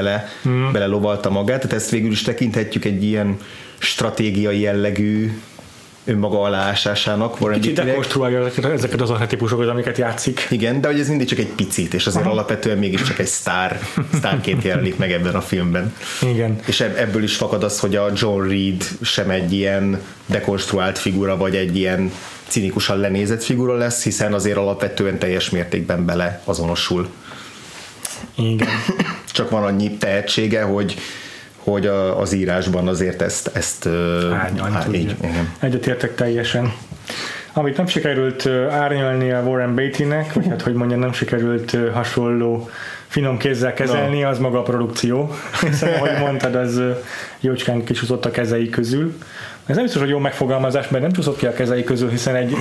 bele lovalta magát, tehát ezt végül is tekinthetjük egy ilyen stratégiai jellegű önmaga aláásásának. Kicsit dekonstruálja ezeket az archetípusokat, amiket játszik. Igen, de hogy ez mindig csak egy picit, és azért alapvetően mégiscsak egy sztárként jelenik meg ebben a filmben. Igen. És ebből is fakad az, hogy a John Reed sem egy ilyen dekonstruált figura, vagy egy ilyen cinikusan lenézett figura lesz, hiszen azért alapvetően teljes mértékben bele azonosul. Igen. Csak van annyi tehetsége, hogy az írásban azért ezt árnyalni. Egyetértek teljesen. Amit nem sikerült árnyalni a Warren Beattynek, vagy hát, hogy mondjam, nem sikerült hasonló finom kézzel kezelni, az maga a produkció. Hiszen, ahogy mondtad, az jócskán kisúszott a kezei közül. Ez nem biztos, hogy jó megfogalmazás, mert nem csúszott ki a kezei közül, hiszen egy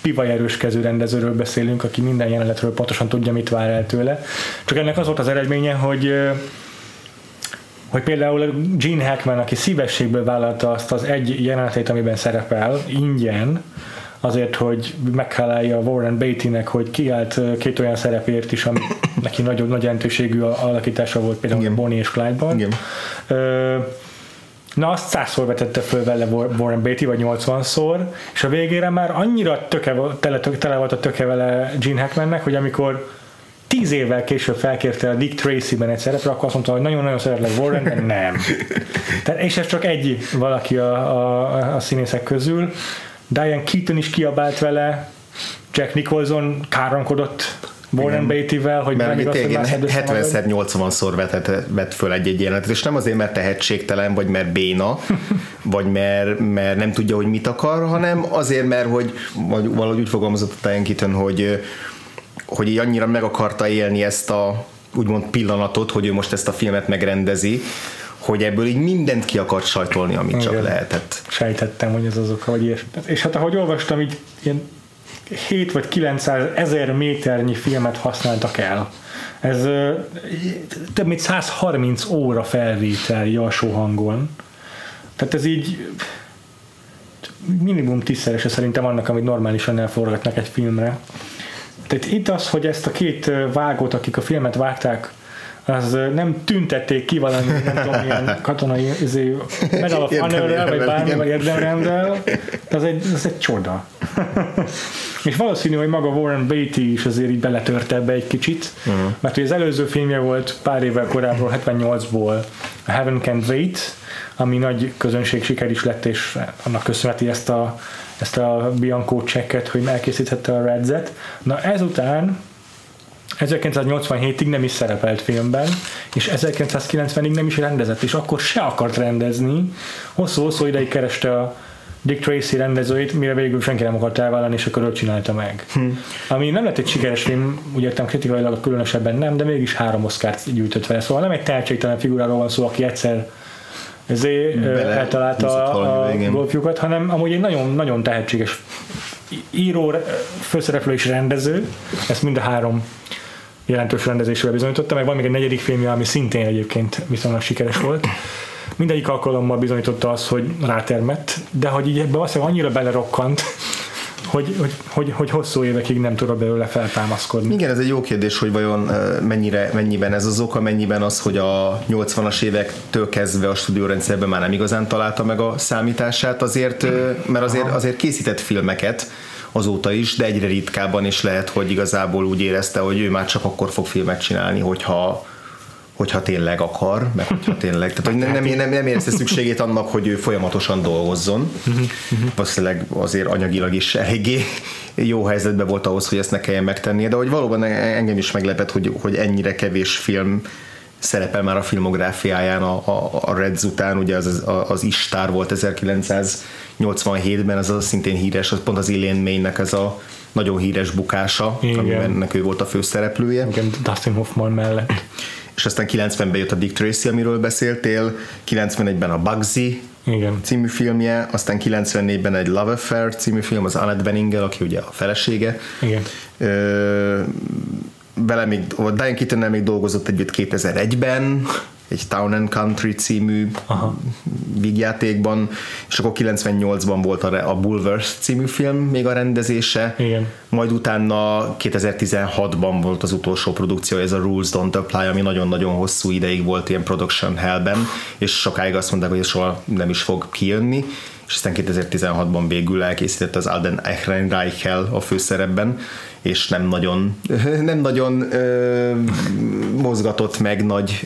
pivajerős kezű rendezőről beszélünk, aki minden jelenetről pontosan tudja, mit vár el tőle. Csak ennek az volt az eredménye, hogy például Gene Hackman, aki szívességből vállalta azt az egy jelenetét, amiben szerepel, ingyen, azért, hogy meghálálja Warren Beattynek, hogy kiállt két olyan szerepért is, ami neki nagyon nagy jelentőségű alakítása volt, például Bonnie és Clyde-ban. Na, azt 100-szor vetette föl vele Warren Beatty, vagy 80-szor, és a végére már annyira tele volt a töke vele Gene Hackmannek, hogy amikor 10 évvel később felkérte a Dick Tracy-ben egy szerepre, akkor azt mondta, hogy nagyon-nagyon szeretlek Warren, de nem. És ez csak egy valaki a színészek közül. Diane Keaton is kiabált vele, Jack Nicholson káromkodott Warren Beattyvel, hogy mert megigazod már 70-szer, 80-szor vett föl egy jelenetet, és nem azért, mert tehetségtelen, vagy mert béna, vagy mert nem tudja, hogy mit akar, hanem azért, mert hogy valahogy úgy fogalmazott a Diane Keaton, hogy így annyira meg akarta élni ezt a úgymond pillanatot, hogy ő most ezt a filmet megrendezi, hogy ebből így mindent ki akart sajtolni, amit igen, csak lehetett. Sejtettem, hogy ez az oka, vagy ilyesmi. És hát ahogy olvastam, így ilyen 7 vagy 900 ezer méternyi filmet használtak el. Ez több mint 130 óra felvétel alsó hangon. Tehát ez így minimum 10-szerese szerintem annak, amit normálisan elforgatnak egy filmre. Tehát itt az, hogy ezt a két vágót, akik a filmet vágták, az nem tüntették ki valami, nem tudom, ilyen katonai Medal of Honor-rel, vagy bármivel érdemrendel, az egy csoda. És valószínű, hogy maga Warren Beatty is azért így beletört ebbe egy kicsit, mert az előző filmje volt pár évvel korábban, 78-ból, a Heaven Can Wait, ami nagy közönség siker is lett, és annak köszönheti ezt a Bianco checket, hogy elkészíthette a Redzet. Na ezután 1987-ig nem is szerepelt filmben, és 1990-ig nem is rendezett, és akkor se akart rendezni. Hosszú ideig kereste a Dick Tracy rendezőjét, mire végül senki nem akart elvállalni, és akkor ő csinálta meg. Ami nem lett egy sikeres film, úgy értem kritikailag különösebben nem, de mégis 3 Oscart gyűjtött vele. Szóval nem egy tehetségtelen figuráról van szó, aki egyszer eltalálta a golfjukat, hanem amúgy egy nagyon-nagyon tehetséges író, főszereplő és rendező, ezt mind a 3 jelentős rendezésről bizonyította, meg van még egy 4. filmje, ami szintén egyébként viszonylag sikeres volt. Mindegyik alkalommal bizonyította azt, hogy rátermett, de hogy így ebbe aztán annyira belerokkant, hogy hosszú évekig nem tudod belőle feltámaszkodni. Igen, ez egy jó kérdés, hogy vajon mennyiben ez az oka, mennyiben az, hogy a 80-as évektől kezdve a stúdiórendszerben már nem igazán találta meg a számítását, azért, mert azért készített filmeket azóta is, de egyre ritkábban, és lehet, hogy igazából úgy érezte, hogy ő már csak akkor fog filmet csinálni, hogyha tényleg akar, meg hogyha tényleg. Tehát hogy nem érezte szükségét annak, hogy ő folyamatosan dolgozzon. Valószínűleg azért anyagilag is eléggé jó helyzetben volt ahhoz, hogy ezt ne kelljen megtennie, de hogy valóban engem is meglepett, hogy ennyire kevés film szerepel már a filmográfiáján a Reds után, ugye az Istár volt 1987-ben, az szintén híres, az pont az Elaine May-nek ez a nagyon híres bukása, aminek ő volt a főszereplője. Igen, Dustin Hoffman mellett. És aztán 90-ben jött a Dick Tracy, amiről beszéltél, 91-ben a Bugsy című filmje, aztán 94-ben egy Love Affair című film, az Annette Beninggel, aki ugye a felesége. Igen. Diane Keatonnel még dolgozott együtt 2001-ben, egy Town and Country című vígjátékban, és akkor 98-ban volt a Bulworth című film még a rendezése, igen. Majd utána 2016-ban volt az utolsó produkció, ez a Rules Don't Apply, ami nagyon-nagyon hosszú ideig volt ilyen Production Hellben, és sokáig azt mondták, hogy ez soha nem is fog kijönni, és aztán 2016-ban végül elkészített az Alden Ehrenreich-el a főszerepben, és nem nagyon mozgatott meg nagy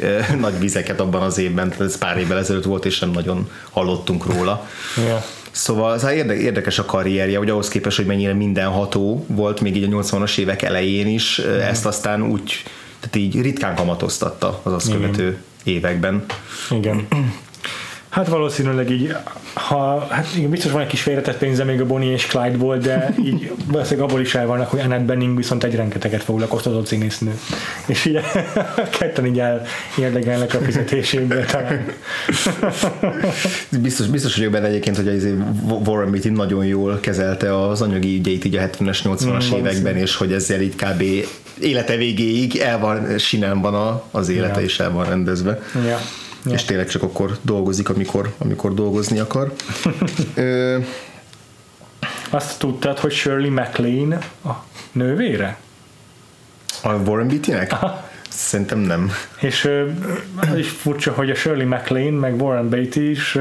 vizeket abban az évben, ez pár évvel ezelőtt volt, és nem nagyon hallottunk róla. Yeah. Szóval érdekes a karrierje, hogy ahhoz képest, hogy mennyire mindenható volt még így a 80-as évek elején is, ezt aztán úgy, tehát így ritkán kamatoztatta az azt követő években. Igen. Hát valószínűleg így, igen, biztos van egy kis félretett pénze még a Bonnie és Clyde-ból, de így valószínűleg abból is el vannak, hogy Annette Bening viszont egy rengeteget foglalkoztatott színésznő. És így ketten így érdekelnek a fizetéséből talán. Biztos vagyok benne egyébként, hogy az Warren Beatty nagyon jól kezelte az anyagi ügyeit így a 70-es, 80-as években, és hogy ezzel így kb. Élete végéig el van, sinem van az élete, és el van rendezve. Ja. Ja. És tényleg csak akkor dolgozik, amikor dolgozni akar. Azt tudtad, hogy Shirley MacLaine a nővére? A Warren Beattynek? Szerintem nem. És az is furcsa, hogy a Shirley MacLaine meg Warren Beatty is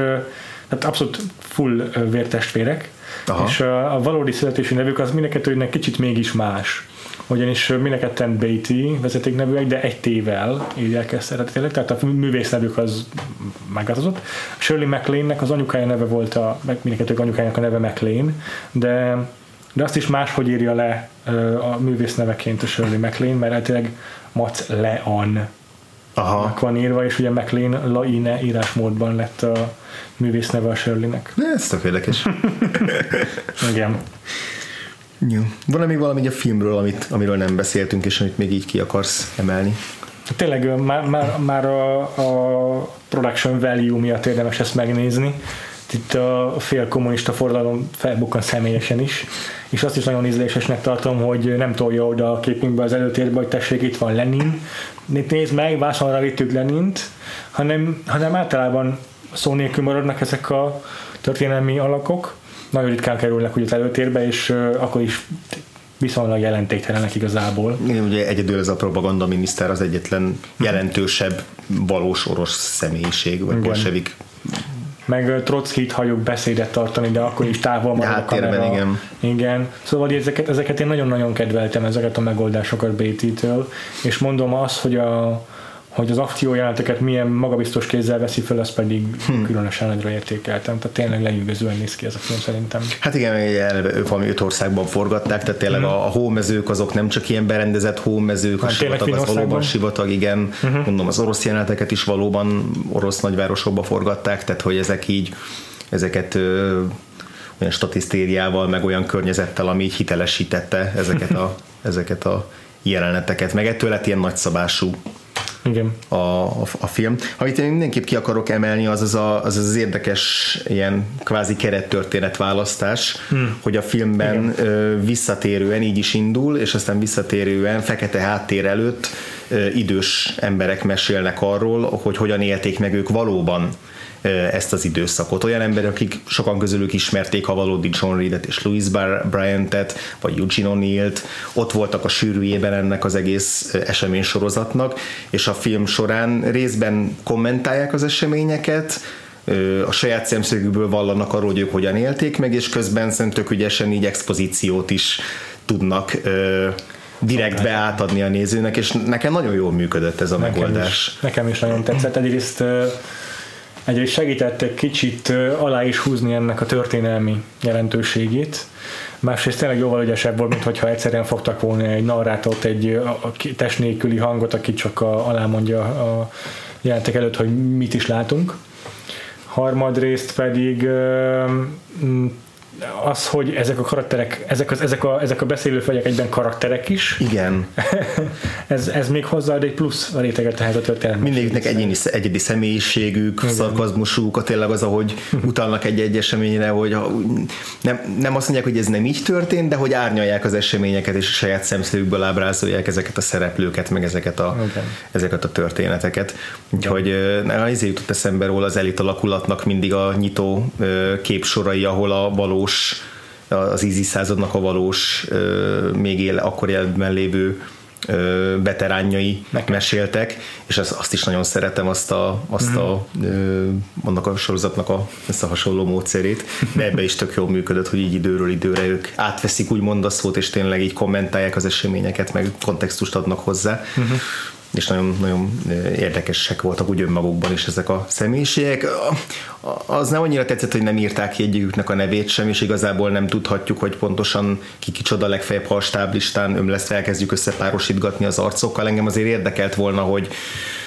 hát abszolút full vértestvérek. Aha. És a valódi születési nevük az mindenkettőnek kicsit mégis más. Ugyanis mindenketten Beatty vezetéknevűek, de egy T-vel így elkezdhetetélek, tehát a művésznevük az megváltozott. Shirley MacLaine-nek az anyukája neve volt, mindenkettők anyukájának a neve MacLaine, de azt is máshogy írja le a művészneveként a Shirley MacLaine, mert eltéleg Mac Lean van írva, és ugye MacLaine Laine írásmódban lett a művészneve a Shirley-nek. Ez tök érdekes. Igen. Jó. Van-e még valami a filmről, amiről nem beszéltünk, és amit még így ki akarsz emelni? Tényleg már a production value miatt érdemes ezt megnézni. Itt a fél kommunista forradalom felbukkan személyesen is, és azt is nagyon ízlésesnek tartom, hogy nem tolja oda a képünkbe az előtérbe, hogy tessék, itt van Lenin, itt nézd meg, vászonra vittük Lenint, hanem általában szó nélkül maradnak ezek a történelmi alakok, nagyon ritkán kerülnek úgy az előtérbe, és akkor is viszonylag jelentéktelenek igazából. Igen, ugye egyedül ez a propagandaminiszter az egyetlen jelentősebb valós orosz személyiség, vagy bolsevik. Meg Trockit halljuk beszédet tartani, de akkor is távol marad a kamera. Igen. Szóval ezeket én nagyon-nagyon kedveltem, ezeket a megoldásokat Beatty-től, és mondom azt, hogy hogy az akciójeleneteket milyen magabiztos kézzel veszi föl, azt pedig különösen nagyra értékeltem. Tehát tényleg lenyűgözően néz ki ez a film szerintem. Hát igen, ők valami 5 országban forgatták, tehát tényleg a hómezők azok nem csak ilyen berendezett hómezők, a sivatag az valóban sivatag, igen. Mondom, az orosz jeleneteket is valóban orosz nagyvárosokba forgatták, tehát hogy ezeket olyan statisztériával, meg olyan környezettel, ami hitelesítette ezeket a jeleneteket. Meg ettől lett ilyen nagyszabású a film. Amit én mindenképp ki akarok emelni, az érdekes ilyen kvázi kerettörténet választás, hogy a filmben visszatérően így is indul, és aztán visszatérően fekete háttér előtt idős emberek mesélnek arról, hogy hogyan élték meg ők valóban ezt az időszakot. Olyan emberek, akik sokan közülük ismerték a valódi John Reedet és Louise Bryantet, vagy Eugene O'Neillt, ott voltak a sűrűjében ennek az egész eseménysorozatnak, és a film során részben kommentálják az eseményeket, a saját szemszögükből vallanak arról, hogy ők hogyan élték meg, és közben tök ügyesen így expozíciót is tudnak direktbe átadni a nézőnek, és nekem nagyon jól működött ez a megoldás. Nekem is nagyon tetszett. Egyrészt segített egy kicsit alá is húzni ennek a történelmi jelentőségét, másrészt tényleg jóval ügyesebb volt, mint hogyha egyszerűen fogtak volna egy narrátort, egy test nélküli hangot, aki csak alámondja a jelentek előtt, hogy mit is látunk. Harmadrészt pedig az, hogy ezek a karakterek, ezek a beszélő fejek egyben karakterek is. Igen. ez még hozzáad egy plusz réteget ehhez a történetnek. Mindegyiknek egyedi személyiségük, szarkazmusuk, tényleg az, ahogy utalnak egy eseményre, hogy nem azt mondják, hogy ez nem így történt, de hogy árnyalják az eseményeket, és a saját szemszögükből ábrázolják ezeket a szereplőket, meg ezeket a történeteket. Úgyhogy ezért jutott eszembe róla az Elit alakulatnak mindig a nyitó képsorai, ahol a való az ízi századnak a valós, még akkor életben lévő veteránjai meséltek, és azt is nagyon szeretem, annak a sorozatnak ezt a hasonló módszerét, de ebbe is tök jól működött, hogy így időről időre ők átveszik úgymond a szót, és tényleg így kommentálják az eseményeket, meg kontextust adnak hozzá, és nagyon-nagyon érdekesek voltak úgy önmagukban is ezek a személyiségek. Az nem annyira tetszett, hogy nem írták ki egyiküknek a nevét sem, és igazából nem tudhatjuk, hogy pontosan ki kicsoda, legfeljebb, ha a stáblistán ömlesztve elkezdjük összepárosítgatni az arcokkal. Engem azért érdekelt volna, hogy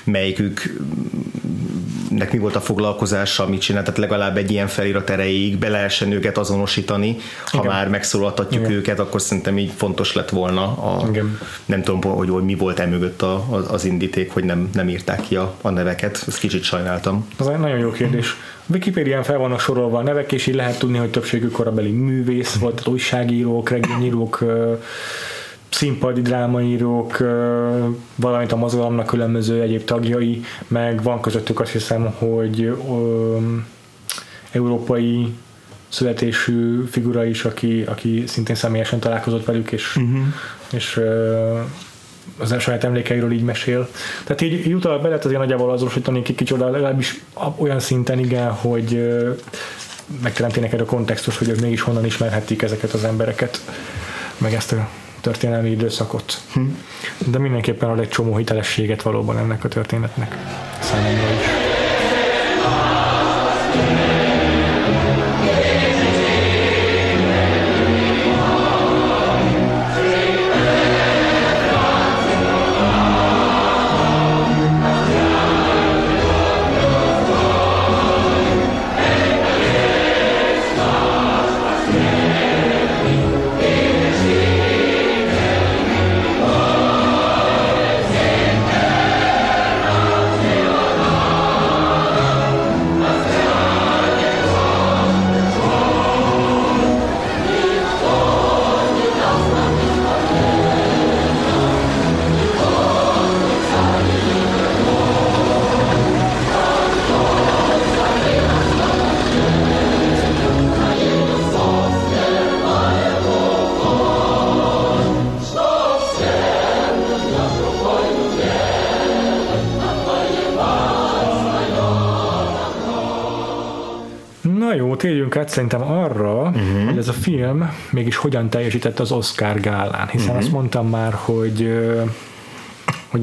melyiküknek mi volt a foglalkozása, mit csinált, tehát legalább egy ilyen felirat erejéig be lehessen őket azonosítani, ha már megszólaltatjuk őket, akkor szerintem így fontos lett volna. Nem tudom, hogy mi volt emögött az indíték, hogy nem írták ki a neveket, ezt kicsit sajnáltam. Ez egy nagyon jó kérdés. Wikipédián fel vannak sorolva a nevek, és így lehet tudni, hogy többségük korabeli művész volt, újságírók, regényírók, színpadi drámaírók, valamint a mozgalomnak különböző egyéb tagjai, meg van közöttük, azt hiszem, hogy európai születésű figura is, aki szintén személyesen találkozott velük, és az saját emlékeiről így mesél. Tehát így utal be lehet azért nagyjából azonosítani kicsoda, legalábbis olyan szinten igen, hogy megteremtének erre a kontextus, hogy ők mégis honnan ismerhették ezeket az embereket, meg ezt a történelmi időszakot. De mindenképpen ad egy csomó hitelességet valóban ennek a történetnek. Számomra is. Szerintem arra, hogy ez a film mégis hogyan teljesített az Oscar gálán, hiszen azt mondtam már, hogy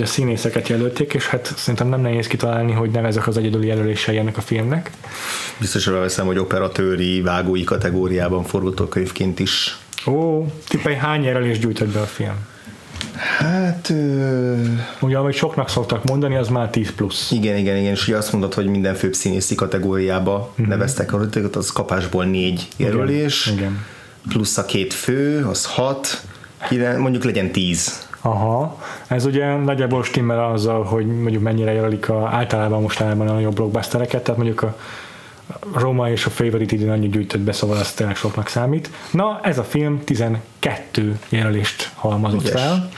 a színészeket jelölték, és hát szerintem nem nehéz kitalálni, hogy nem ezek az egyedüli jelölései ennek a filmnek. Biztosra veszem, hogy operatőri, vágói kategóriában forgatókönyvként is. Ó, tippelj, hány jelölést gyűjtött be a film? Hát... Ugye, amit soknak szoktak mondani, az már 10 plusz. Igen, és ugye azt mondod, hogy minden főbb színészi kategóriába neveztek a rötéket, az kapásból 4 jelölés, plusz a 2 fő, az 6, mondjuk legyen 10. Aha, ez ugye nagyjából stimmel azzal, hogy mondjuk mennyire jelölik általában mostanában a nagyobb blockbustereket, tehát mondjuk a Roma és a Favorite idén annyit gyűjtött be, szóval az tényleg soknak számít. Na, ez a film 12 jelölést halmazott fel.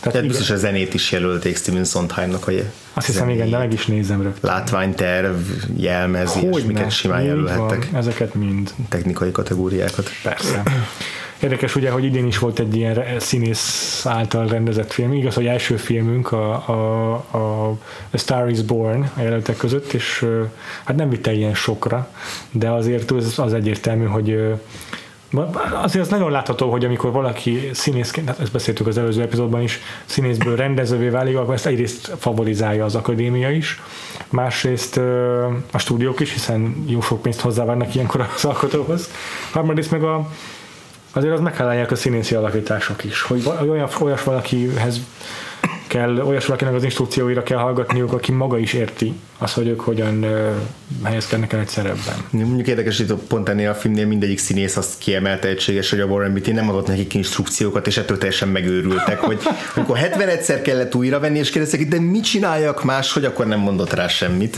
Tehát biztos a zenét is jelölték Steven Sondheimnak. Azt hiszem, igen, de meg is nézem rögtön. Látványterv, jelmez, ilyesmiket simán jelölhettek. Van, ezeket mind. Technikai kategóriákat. Persze. Érdekes ugye, hogy idén is volt egy ilyen színész által rendezett film. Igaz, hogy első filmünk a Star is Born a jelöltek között, és hát nem vitte ilyen sokra, de azért az egyértelmű, hogy azért az nagyon látható, hogy amikor valaki színészként, hát ezt beszéltük az előző epizódban is, színészből rendezővé válik, akkor ezt egyrészt favorizálja az akadémia is, másrészt a stúdiók is, hiszen jó sok pénzt hozzávárnak ilyenkor az alkotóhoz. Harmadrészt meg azért az meghálálják a színészi alakítások is, hogy olyas valakihez kell, olyas valakinek az instrukcióira kell hallgatniuk, aki maga is érti azt, hogy ők hogyan helyezkednek el egy szerepben. Mondjuk érdekes, hogy pont ennél a filmnél mindegyik színész azt kiemelte egységes, hogy a Warren Beatty nem adott nekik instrukciókat, és ettől teljesen megőrültek, hogy amikor 70-szer kellett újra venni, és kérdeztek, de mit csináljak más, hogy akkor nem mondott rá semmit.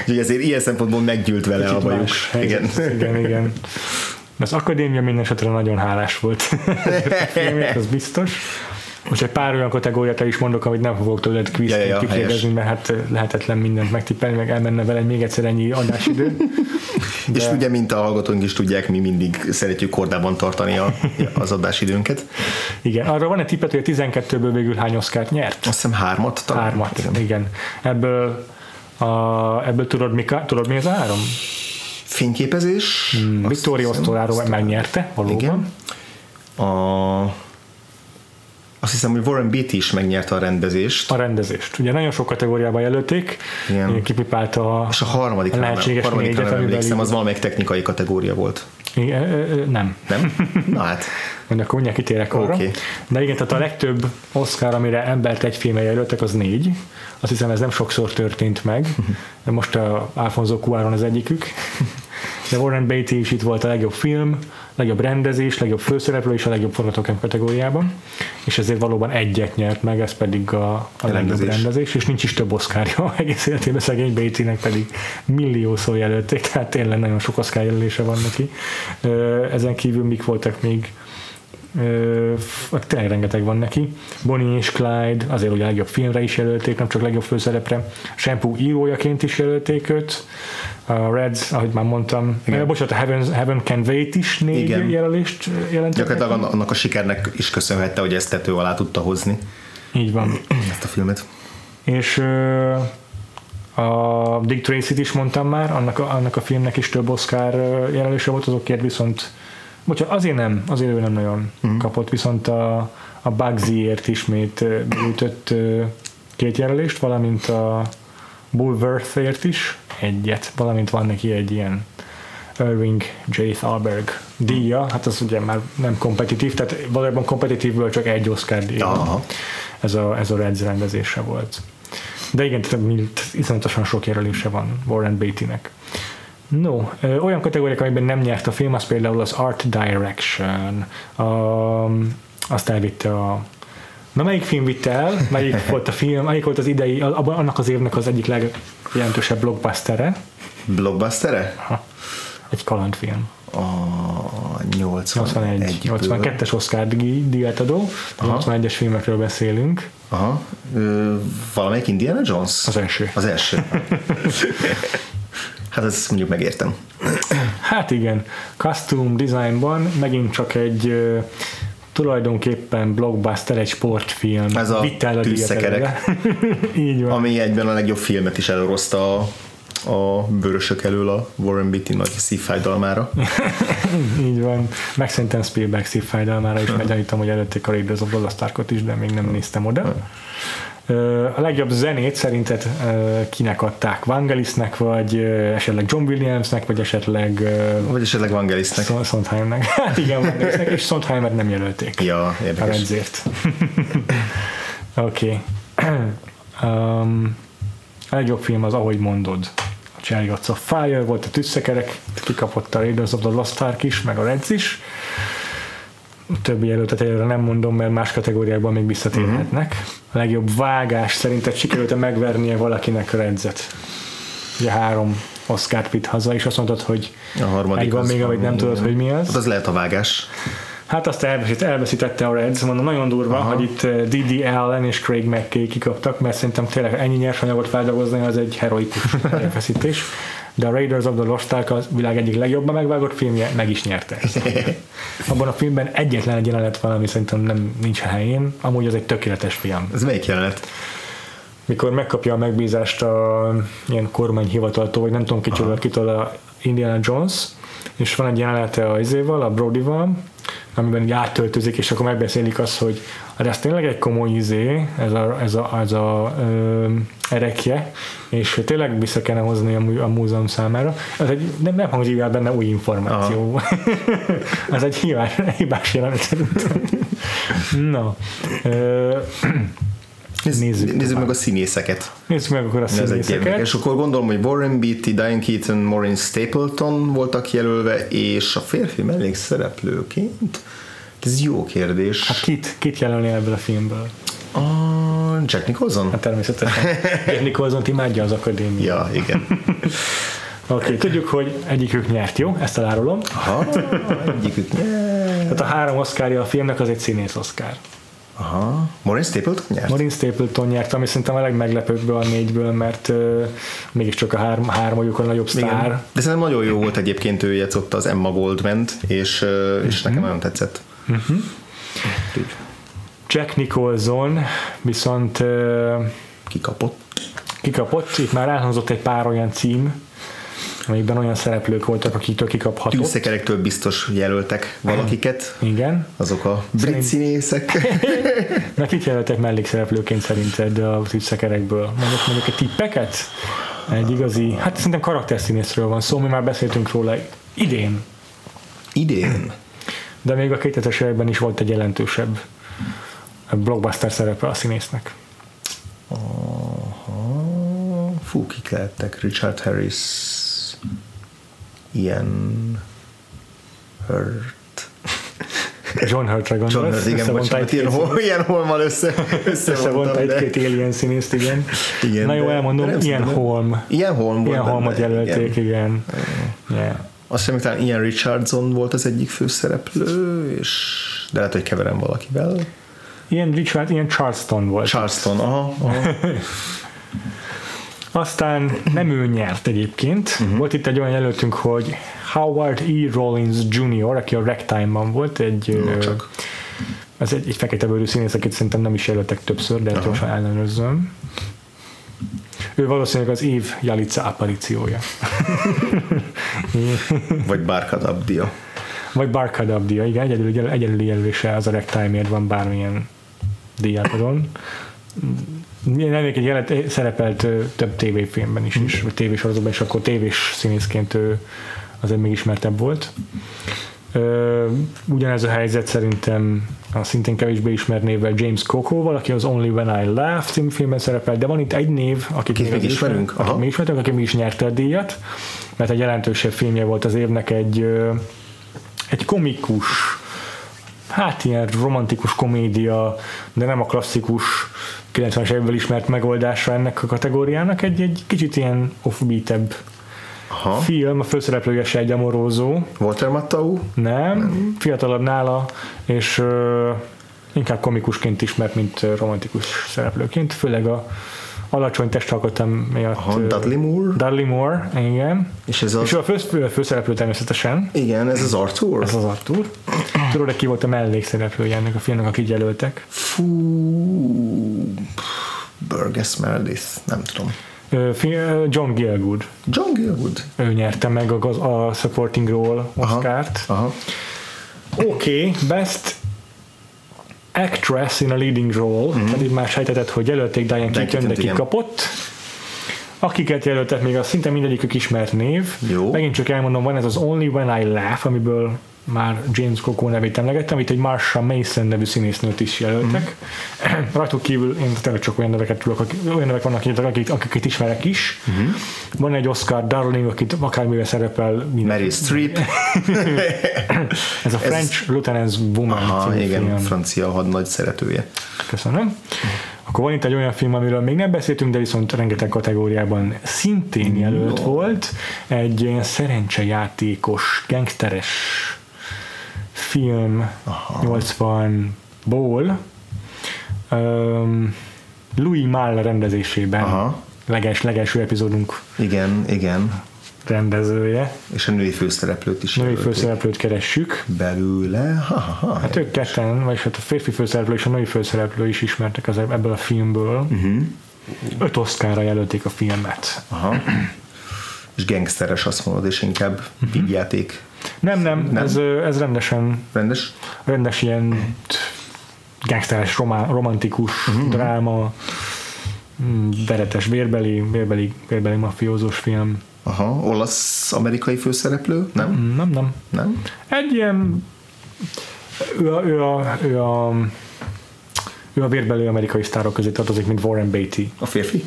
Úgyhogy azért ilyen szempontból meggyűlt vele kicsit a bajuk. Igen. Az akadémia minden esetre nagyon hálás volt. Ez biztos. Most egy pár olyan kategóriát el is mondok, amit nem fogok tőled kvízként kikérdezni, mert hát lehetetlen mindent megtippelni, meg elmenne velem még egyszer ennyi adásidő. De... És ugye, mint a hallgatóink is tudják, mi mindig szeretjük kordában tartani az adásidőnket. Igen, arra van egy tippet, hogy a 12-ből végül hány Oscart nyert? Azt hiszem 3-at talán. 3-at, igen. Ebből tudod mi az 3? Fényképezés. Vittorio Storaro megnyerte, valóban. Igen. Azt hiszem, hogy Warren Beatty is megnyerte a rendezést. Ugye nagyon sok kategóriában jelölték, kipipálta és a harmadik lehetséges négyet. Nem emlékszem, az valamelyik technikai kategória volt. Igen, nem. Na hát. Mondjuk akkor mindjárt kitérek arra. Okay. De igen, tehát a legtöbb Oscar, amire embert egy filmre jelöltek, az 4. Azt hiszem, ez nem sokszor történt meg. De most a Alfonso Cuarón az egyikük. De Warren Beatty is itt volt a legjobb film, legjobb rendezés, legjobb főszereplő és a legjobb forgatókönyv kategóriában. És ezért valóban egyet nyert meg, ez pedig a legjobb rendezés. És nincs is több Oscarja egész életében, szegény Beattynek pedig milliószor jelölték, tehát tényleg nagyon sok Oscar jelölése van neki. Ezen kívül mik voltak még? Tényleg rengeteg van neki. Bonnie és Clyde, azért ugye a legjobb filmre is jelölték, nem csak legjobb főszerepre. Shampoo írójaként is jelölték őt. A Reds, ahogy már mondtam, bocsánat, a Heaven Can Wait is 4 jelölést jelentett. Gyakorlatilag neki. Annak a sikernek is köszönhette, hogy ezt tető alá tudta hozni. Így van. Ezt a filmet. És a Dick Tracy-t is mondtam már, annak a filmnek is több Oscar jelölése volt, azokért viszont azért ő nem nagyon kapott, viszont a Bugsy-ért ismét beütött 2 jelölést, valamint a Bulworth-ért is 1, valamint van neki egy ilyen Irving J. Thalberg díja, hát az ugye már nem kompetitív, tehát valójában kompetitívből csak 1 Oscar díj. Ez a Reds rendezése volt. De igen, iszonyatosan sok jelölése van Warren Beattynek. No, olyan kategóriák, amiben nem nyert a film, az például az Art Direction. Azt elvitte na melyik film vitte el? Melyik volt a film? Melyik volt az idei, annak az évnek az egyik legjelentősebb blockbustere? Aha. Egy kalandfilm. A 81. 82-es Oscar díjat adó. 81-es filmekről beszélünk. Aha. Valamelyik Indiana Jones? Az első. Hát ezt mondjuk megértem. Hát igen, costume designban megint csak egy tulajdonképpen blockbuster, egy sportfilm. Ez a Tűzszekerek. Így van. Ami egyben a legjobb filmet is elorozta a bőrösök elől a Warren Beatty nagy szívfájdalmára. Így van. Meg szerintem Spielberg szívfájdalmára is megállítom, hogy előtték a Raiders of the Lost Arkot is, de még nem néztem oda. A legjobb zenét szerinted kinek adták? Vangelisnek, vagy esetleg John Williamsnek, vagy esetleg... Vagy esetleg Vangelisnek. Sondheimnek. Hát igen, Vangelisnek, és Sondheimet nem jelölték. Ja, érdekes. Ezért. Oké. A legjobb film az, ahogy mondod, a Chariots of Fire volt, a Tűzszekerek, kikapott a Raiders of the Lost Ark is, meg a Reds is. Többi jelöltet előre nem mondom, mert más kategóriákban még visszatérhetnek. A legjobb vágás szerinted sikerült megvernie valakinek a Redzet? Ugye 3 Oscart vitt haza, és azt mondtad, hogy egy van még, amit nem tudod, hogy mi az. Az lehet a vágás. Hát azt elveszítette a Reds, mondom, nagyon durva, hogy itt Dede Allen és Craig McKay kikaptak, mert szerintem tényleg ennyi nyersanyagot feldolgozni, az egy heroikus elveszítés. De a Raiders of the Lost Ark a világ egyik legjobban megvágott filmje, meg is nyerte ezt. Abban a filmben egyetlen egy jelenet van, ami szerintem nincs helyén, amúgy az egy tökéletes film. Ez melyik jelenet? Mikor megkapja a megbízást a ilyen kormányhivataltól, vagy nem tudom kitől a Indiana Jones, és van egy jelenete a izéval, a Brodyval, amiben így áttöltözik, és akkor megbeszélik azt, hogy ez tényleg egy komoly izé, ez a erekje, és tényleg vissza kellene hozni a múzeum számára. Ez egy, nem hangzik el benne új információ. Ez egy hibás jelenet. Na. Nézzük meg a színészeket. És akkor gondolom, hogy Warren Beatty, Diane Keaton, Maureen Stapleton voltak jelölve, és a férfi mellékszereplőként? Ez jó kérdés. Hát kit jelölni ebből a filmből? Jack Nicholson? Hát természetesen. Jack Nicholson imádja az akadémia. Ja, igen. Oké, tudjuk, hogy egyikük nyert, jó? Ezt elárulom. Egyikük nyert. Tehát a 3 Oscarja a filmnek az egy színész Oscar. Aha. Maureen Stapleton nyert, ami szerintem a legmeglepőbből a négyből, mert mégiscsak a hármajukon nagyobb sztár. Igen. De szerintem nagyon jó volt egyébként, ő játszotta az Emma Goldman-t, és nekem nagyon tetszett. Uh-huh. Jack Nicholson viszont kikapott, itt már elhangzott egy pár olyan cím, amikben olyan szereplők voltak, akiktől kikaphatott. Tűzszekerektől biztos jelöltek valakiket. Igen. Azok a brit színészek. Na, kit jelöltek mellékszereplőként szerinted a tűzszekerekből? Mondjuk egy tippeket? Egy igazi, hát szerintem karakterszínészről van szó, mi már beszéltünk róla idén. De még a 2000-es években is volt egy jelentősebb blockbuster szerepe a színésznek. Aha. Fú, kik lehettek? Richard Harris, Ian Hurt. John Hurtre gondolsz? John Hurt, igen, bocsánat, Ian Holmmal összevonta egy-két alien színészt, igen. Igen. Na jó, elmondom, Ian Holm. Ian Holmot jelölték, igen. Yeah. Azt hiszem, talán Ian Richardson volt az egyik főszereplő, és de lehet, hogy keverem valakivel. Ian Charleston volt. Charleston, aha. Aztán nem ő nyert egyébként. Uh-huh. Volt itt egy olyan jelöltünk, hogy Howard E. Rollins Jr., aki a Ragtime-ban volt, egy feketebőrű színész, akit szerintem nem is jelöltek többször, de gyorsan ellenőrzöm. Ő valószínűleg az év Jalica aparíciója. Vagy Barkhad Abdia. Igen, egyedüli jelölése az a Ragtime-ért van bármilyen díjátadon. Nemrég szerepelt több tévéfilmben is, vagy tévésorozóban, és akkor tévés színészként ő azért még ismertebb volt. Ugyanez a helyzet szerintem a szintén kevésbé ismert névvel James Coco-val, aki az Only When I Laugh című filmben szerepelt, de van itt egy név, aki mi is nyerte a díjat, mert egy jelentősebb filmje volt az évnek, egy komikus, hát ilyen romantikus komédia, de nem a klasszikus 90-es évvel ismert megoldásra ennek a kategóriának, egy kicsit ilyen offbeat-ebb film, a főszereplője se egy amorózó. Walter Matthau? Nem, fiatalabb nála, és inkább komikusként ismert, mint romantikus szereplőként, főleg a alacsony testalkotam miatt. Dudley Moore, igen. És a főszereplő természetesen. Igen, ez az Arthur. Tudod, ki volt a mellékszereplője ennek a filmnek, akit jelöltek? Burgess Meredith, nem tudom. John Gielgud. Ő nyerte meg a Supporting Role Oscart. Oké, Best Actress in a Leading Role, tehát itt már sejtetett, hogy jelölték Diane Keaton, de kikapott. Akiket jelöltek még, az szinte mindegyikük ismert név. Jó. Megint csak elmondom, van ez az Only When I Laugh, amiből már James Coco nevét emlegettem, itt egy Marsha Mason nevű színésznőt is jelöltek. Rajtuk kívül én tényleg csak olyan neveket tudok, olyan nevek vannak, akiket ismerek is. Van egy Oscar Darling, akit akármivel szerepel. Meryl Streep. Ez a French Lieutenant's Woman. Aha, igen, film. Francia hadnagy szeretője. Köszönöm. Akkor van itt egy olyan film, amiről még nem beszéltünk, de viszont rengeteg kategóriában szintén jelölt volt. Egy ilyen szerencsejátékos, gangsteres film 80-ból Louis Malle rendezésében. Legelső epizódunk. Igen. Rendezője. És a női főszereplőt is. Főszereplőt keressük. Belőle. Hát ők ketten, vagyis hát a férfi főszereplő és a női főszereplő is ismertek ebből a filmből. 5 Oscarra jelölték a filmet. És gangsteres azt mondod, és inkább vígjáték. Nem. Ez rendesen. Rendes ilyen gangsteres, romantikus dráma, veretes, vérbeli mafiózós film. Olasz-amerikai főszereplő? Nem. Egy ilyen ő a vérbelő amerikai sztárok közé tartozik, mint Warren Beatty. A férfi?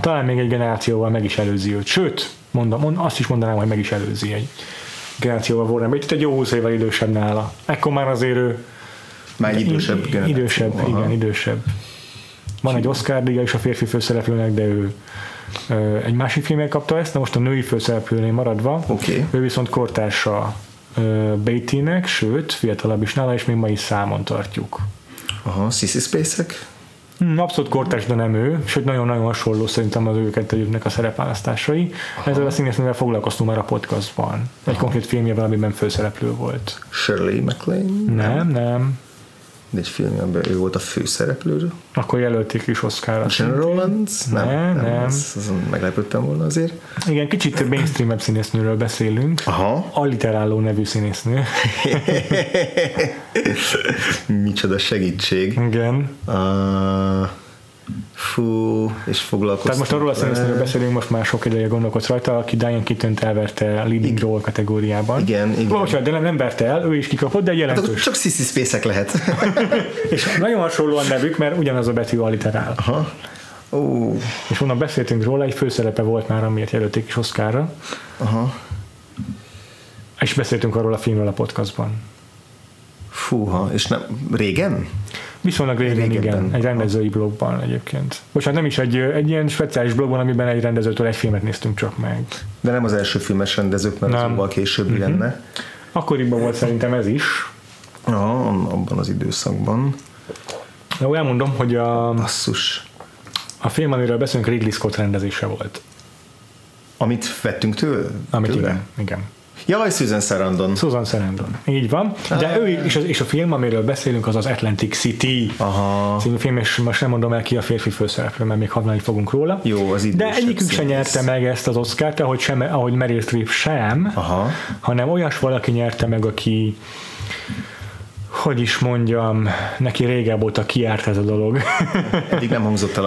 Talán még egy generációval meg is előzi őt. Sőt, azt is mondanám, hogy meg is előzi egy generációval Warren Beatty. Egy jó 20 évvel idősebb nála. Ekkor már azért ő már idősebb generáció. Idősebb. Van egy Oscar-díja is a férfi főszereplőnek, de ő egy másik filmmel kapta ezt, de most a női főszereplőnél maradva. Ő viszont kortársa Beattynek, sőt, fiatalabb is nála, és még ma is számon tartjuk. Aha, Sissy Spacek? Abszolút kortárs, de nem ő, sőt nagyon-nagyon hasonló szerintem az őket egyébnek a szerepválasztásai. Aha. Ezzel a színésznővel foglalkoztunk már a podcastban. Egy konkrét filmjében, amiben főszereplő volt. Shirley MacLaine? Nem. De egy filmjében ő volt a főszereplő. Akkor jelölték is Oscarra. John Reed? Nem. Azon meglepődtem volna azért. Igen, kicsit mainstream-ebb színésznőről beszélünk. Aha. Alliteráló nevű színésznő. Micsoda segítség. Igen. És foglalkoztunk. Tehát most arról a színésznőről beszélünk, most már sok ideje gondolkodsz rajta, aki Diane Keatont elverte a leading role kategóriában. Igen. Valószínűleg, de nem verte el, ő is kikapott, de jelentős. Hát csak Sissy Spacek lehet. És nagyon hasonlóan nevük, mert ugyanaz a betű alliterál. Aha. És onnan beszéltünk róla, egy főszerepe volt már, amiért jelölték is Oscarra. Aha. És beszéltünk arról a filmről a podcastban. Fúha, és nem régen? Viszonylag régen, igen. Egy rendezői blogban egyébként. Most hát nem is egy ilyen speciális blogban, amiben egy rendezőtől egy filmet néztünk csak meg. De nem az első filmes rendezők, mert azonban későbbi lenne. Akkoriban volt szerintem ez is. Ja, abban az időszakban. De úgy elmondom, hogy a film, amiről beszélünk, Ridley Scott rendezése volt. Amit vettünk tőle? Amit igen. Jaj, Susan Sarandon. Így van. De ő és a film, amiről beszélünk, az Atlantic City című film, és most nem mondom el ki a férfi főszereplő, mert még hadnálni fogunk róla. Jó, az idősebb. De egyikük se nyerte meg ezt az Oscart, ahogy Meryl Streep sem, hanem olyas valaki nyerte meg, aki, hogy is mondjam, neki régebb óta kiárt ez a dolog. Eddig nem hangzott el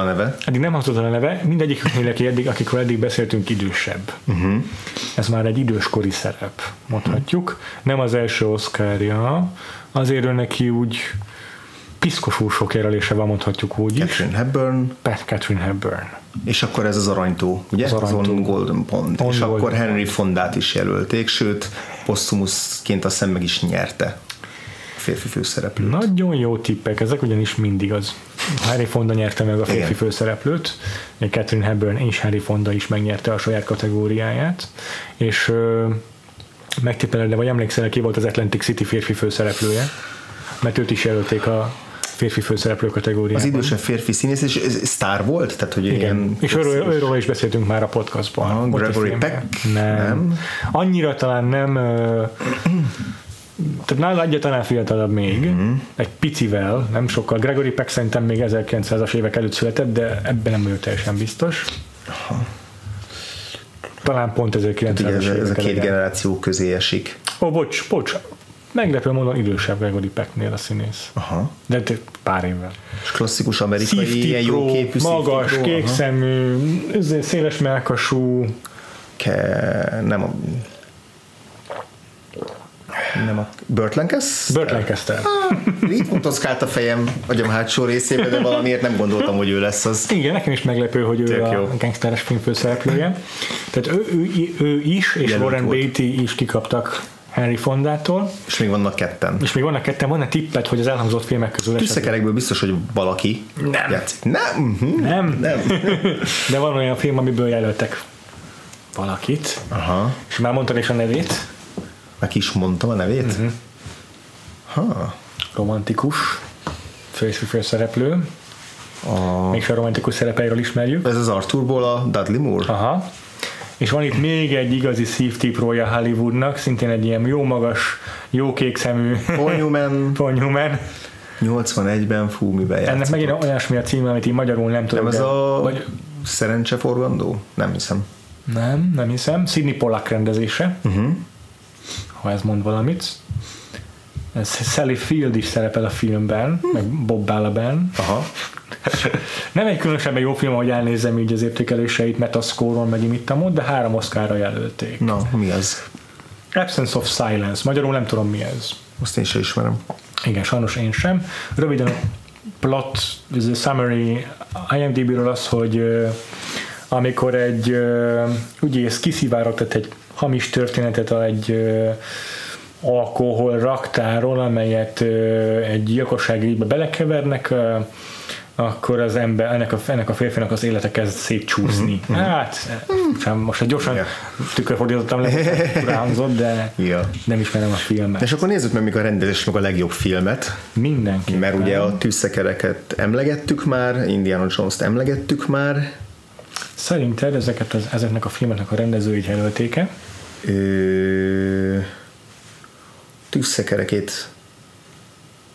a neve. Akikről eddig beszéltünk, idősebb. Uh-huh. Ez már egy időskori szerep, mondhatjuk. Uh-huh. Nem az első Oscarja, azért ő neki úgy piszkosú sok érlelése van, mondhatjuk úgy is. Catherine Hepburn. És akkor ez az Aranytó, ugye? Az On Golden Pond. És akkor Henry Fondát is jelölték, sőt, posztumuszként azt hiszem meg is nyerte. Férfi főszereplőt. Nagyon jó tippek, ezek ugyanis mindig az. Henry Fonda nyerte meg a férfi főszereplőt, Catherine Hepburn és Henry Fonda is megnyerte a saját kategóriáját, és megtippeled, de vagy emlékszel, ki volt az Atlantic City férfi főszereplője, mert őt is jelölték a férfi főszereplő kategóriában. Az idősebb férfi színész, és sztár volt? Tehát, hogy igen. És őről is beszéltünk már a podcastban. Gregory Peck? Nem. Annyira talán nem... Tehát nála egyáltalán fiatalabb még, egy picivel, nem sokkal. Gregory Peck szerintem még 1900-as évek előtt született, de ebben nem vagyok teljesen biztos. Aha. Talán pont 1900-as évek előtt. Ez a két generáció közé esik. Bocs. Meglepő módon idősebb Gregory Pecknél a színész. Aha. De pár évvel. És klasszikus amerikai szívtipró, ilyen jóképű szívtipró. Magas, kékszemű, széles mellkasú. Burt Lancaster. Így motoszkált a fejem agyam hátsó részébe, de valamiért nem gondoltam, hogy ő lesz az. Igen, nekem is meglepő, hogy ő a gangsteres film főszereplője. Tehát ő is, és Warren Beatty is kikaptak Henry Fondától. És még vannak ketten. Van egy tippet, hogy az elhangzott filmek közül Tűzszekerekből biztos, hogy valaki játszik. Nem. De van olyan film, amiből jelöltek valakit. Aha. És már mondtad is a nevét. Meg is mondtam a nevét. Uh-huh. Romantikus főszereplő. Mégsem a romantikus szerepeiről ismerjük. Ez az Arthurból a Dudley Moore. Aha. És van itt még egy igazi szívtiprója Hollywoodnak, szintén egy ilyen jó magas, jó kékszemű Paul Newman. 81-ben miben játszott. Ennek megint olyasmi a címe, amit így magyarul nem tudom. Nem ez a szerencseforgandó? Nem hiszem. Sidney Pollack rendezése. Uh-huh. Ha ez mond valamit. Sally Field is szerepel a filmben, meg Bob Balaban. Aha. Nem egy különösebben jó film, ahogy elnézem így az értékeléseit, Metascore-on meg imittamot, de 3 Oscarra jelölték. Na, mi az? Absence of Silence. Magyarul nem tudom, mi ez. Azt én sem ismerem. Igen, sajnos én sem. Röviden a plot, a summary IMDb-ről az, hogy amikor egy ügyész kiszivárogtat egy hamis történetet egy alkohol raktáról, amelyet egy gyilkossági ügybe belekevernek, akkor az ember, ennek a férfinak az élete kezd szétcsúszni. Mm-hmm. Hát, most gyorsan tükörfordítottam ráhangzott, de nem ismerem a filmet. És akkor nézzük meg még a rendezésnek a legjobb filmet. Mindenki. Mert ugye a tűzszekereket emlegettük már, Indiana Jones-t emlegettük már. Szerinted ezeknek a filmeknek a rendezői jelölték-e? Tűzszekerekét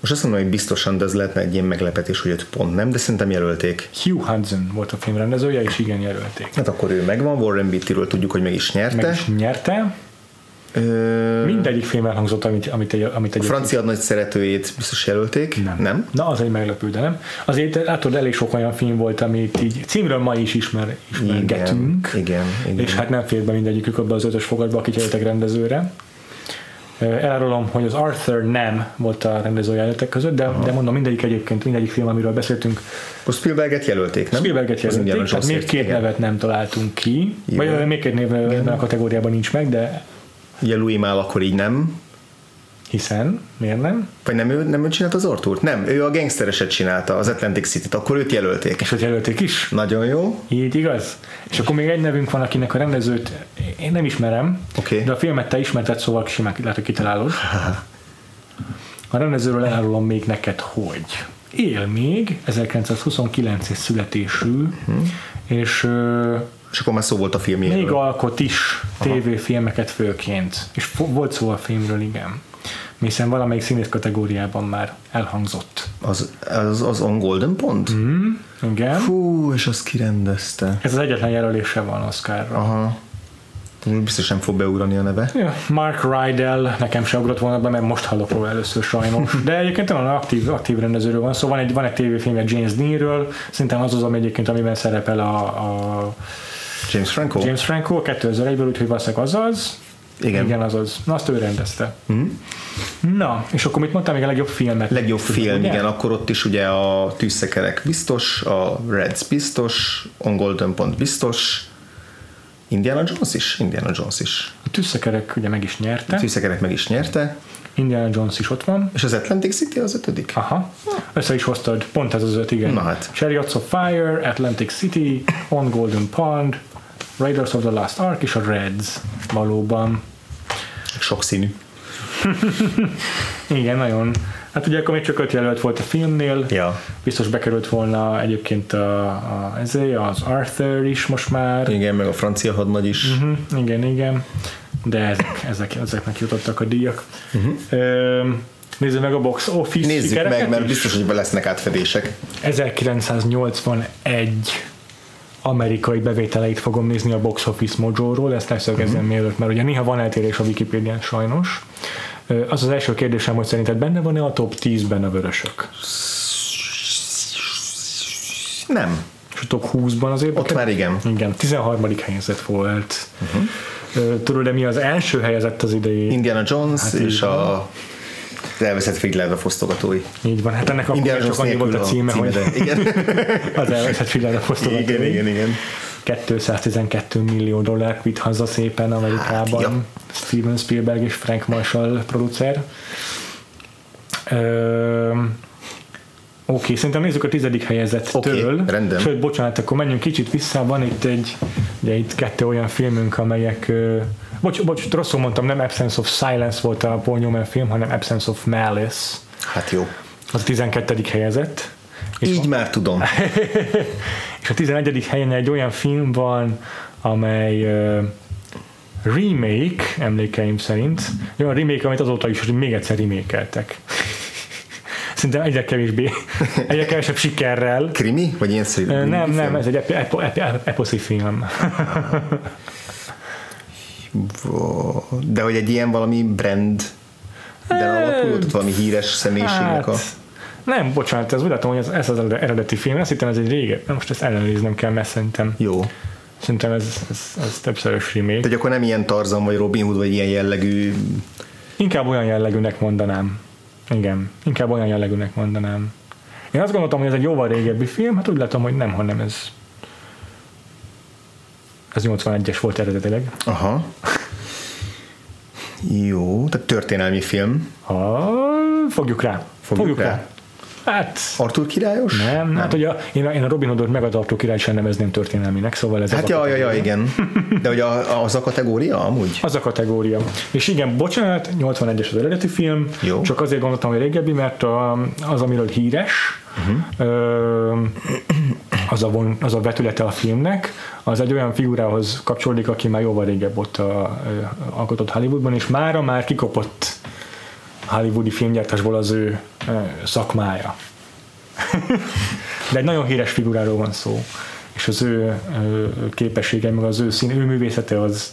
most azt mondom, hogy biztosan, de ez lehetne egy ilyen meglepetés, hogy őt pont nem, de szerintem jelölték. Hugh Hudson volt a film rendezője, és igen, jelölték. Hát akkor ő megvan, Warren Beattyről tudjuk, hogy meg is nyerte. Mindegyik film elhangzott, amit egy francia nagy szeretőjét biztos jelölték. Nem? Na, az egy meglepő, de nem. Azért látod, elég sok olyan film volt, amit így címről ma is ismergetünk. Igen. És hát nem fér be mindegyikük abba az ötös fogadba, akik jelöltek rendezőre. Elárulom, hogy az Arthur nem volt a rendezői jelöltek között, de mondom, mindegyik film, amiről beszéltünk. A Spielberget jelölték, nem? Spielberget jelölték, tehát még két nevet nem találtunk ki. Vagy még két név ebben a kategóriában nincs meg, de... Ugye Louis Malle akkor így nem. Hiszen? Miért nem? Vagy nem ő csinálta az Arthurt? Nem, ő a gangstereset csinálta, az Atlantic Cityt, akkor őt jelölték. És őt jelölték is? Nagyon jó. Így igaz. És akkor még egy nevünk van, akinek a rendezőt én nem ismerem, de a filmet te ismerted, szóval simán lehet, hogy kitalálod. A rendezőről elárulom még neked, hogy él még, 1929-es születésű, és akkor már szó volt a filmjéről. Még alkot is tévéfilmeket főként. És volt szó a filmről, igen. Hiszen valamelyik színész kategóriában már elhangzott. Az On Golden Pond? Igen. Fú, és azt kirendezte. Ez az egyetlen jelölése van Oscarra. Aha. Biztos nem fog beugrani a neve. Ja, Mark Rydell nekem se ugrott volna be, mert most hallok róla először sajnos. De egyébként olyan aktív rendezőről van szó. Szóval van egy tévéfilmje James Deanről, szintén az egyébként, amiben szerepel a James Franco 2001-ből, úgyhogy valószínűleg azaz. Igen, azaz. Na, azt ő rendezte. Na, és akkor mit mondtam még a legjobb filmet? Legjobb film, ugye? Igen, akkor ott is ugye a tűzszekerek biztos, a Reds biztos, On Golden Pond biztos, Indiana Jones is. A tűzszekerek ugye meg is nyerte. Indiana Jones is ott van. És az Atlantic City az ötödik? Aha. Össze is hoztad, pont ez az öt, igen. Na hát. Chariots of Fire, Atlantic City, On Golden Pond, Raiders of the Lost Ark és a Reds valóban. Sokszínű. Igen, nagyon. Hát ugye akkor még csak 5 jelölt volt a filmnél, biztos bekerült volna egyébként az Arthur is most már. Igen, meg a francia hadnagy is. Igen, de ezeknek jutottak a díjak. Nézzük meg a box office. Nézzük meg, mert biztos, hogy lesznek átfedések. 1981 amerikai bevételeit fogom nézni a box office mojo-ról, ezt leszögezzem mielőtt, mert ugye néha van eltérés a Wikipédián sajnos. Az az első kérdésem, hogy szerinted benne van-e a top 10-ben a vörösök? Nem. És a top 20-ban azért? Ott már igen. Igen, 13. helyezett volt. Tudod, de mi az első helyezett az idei? Indiana Jones és a elveszett Figyelve fosztogatói. Így van, hát ennek akkor csak annyi volt a címe, hogy az elveszett Figyelve fosztogatói. Igen. 212 millió dollár vitt haza szépen Amerikában. Steven Spielberg és Frank Marshall producer. Oké, szerintem nézzük a 10. helyezettől. Sőt, bocsánat, akkor menjünk kicsit vissza. Van itt itt 2 olyan filmünk, amelyek... Bocs, rosszul mondtam, nem Absence of Silence volt a Paul Newman film, hanem Absence of Malice. Hát jó. Az a 12. helyezett. Így már tudom. És a 11. helyen egy olyan film van, amely remake, emlékeim szerint. Olyan remake, amit azóta is még egyszer remake-eltek. Szerintem egyre kevesebb sikerrel. Krimi? Vagy ilyen szerint? Nem, ez egy eposzi film. De hogy egy ilyen valami brand, de alapul, ott valami híres személyiségnek a... Nem, bocsánat, ez úgy látom, hogy ez az eredeti film, azt hittem ez egy régebbi, most ezt ellenőriznem kell, mert szerintem. Jó. Szerintem ez többszörös remake. Tehát akkor nem ilyen Tarzan vagy Robin Hood, vagy ilyen jellegű... Inkább olyan jellegűnek mondanám. Igen, inkább olyan jellegűnek mondanám. Én azt gondoltam, hogy ez egy jóval régebbi film, hát úgy látom, hogy nem, hanem ez... Ez 81-es volt eredetileg. Aha. Jó, tehát történelmi film. Fogjuk rá. Hát... Arthur királyos? Nem, nem. Hát ugye én a Robin Hoodot meg az Arthur király sem nevezném történelmének, szóval ez hát jaj, igen. De ugye az a kategória amúgy? Az a kategória. És igen, bocsánat, 81-es az eredeti film, jó. Csak azért gondoltam, hogy régebbi, mert az, amiről híres, az a vetülete a filmnek, az egy olyan figurához kapcsolódik, aki már jóval régebb ott alkotott Hollywoodban, és mára már kikopott hollywoodi filmgyártásból az ő szakmája. De egy nagyon híres figuráról van szó, és az ő képessége, meg az ő művészete az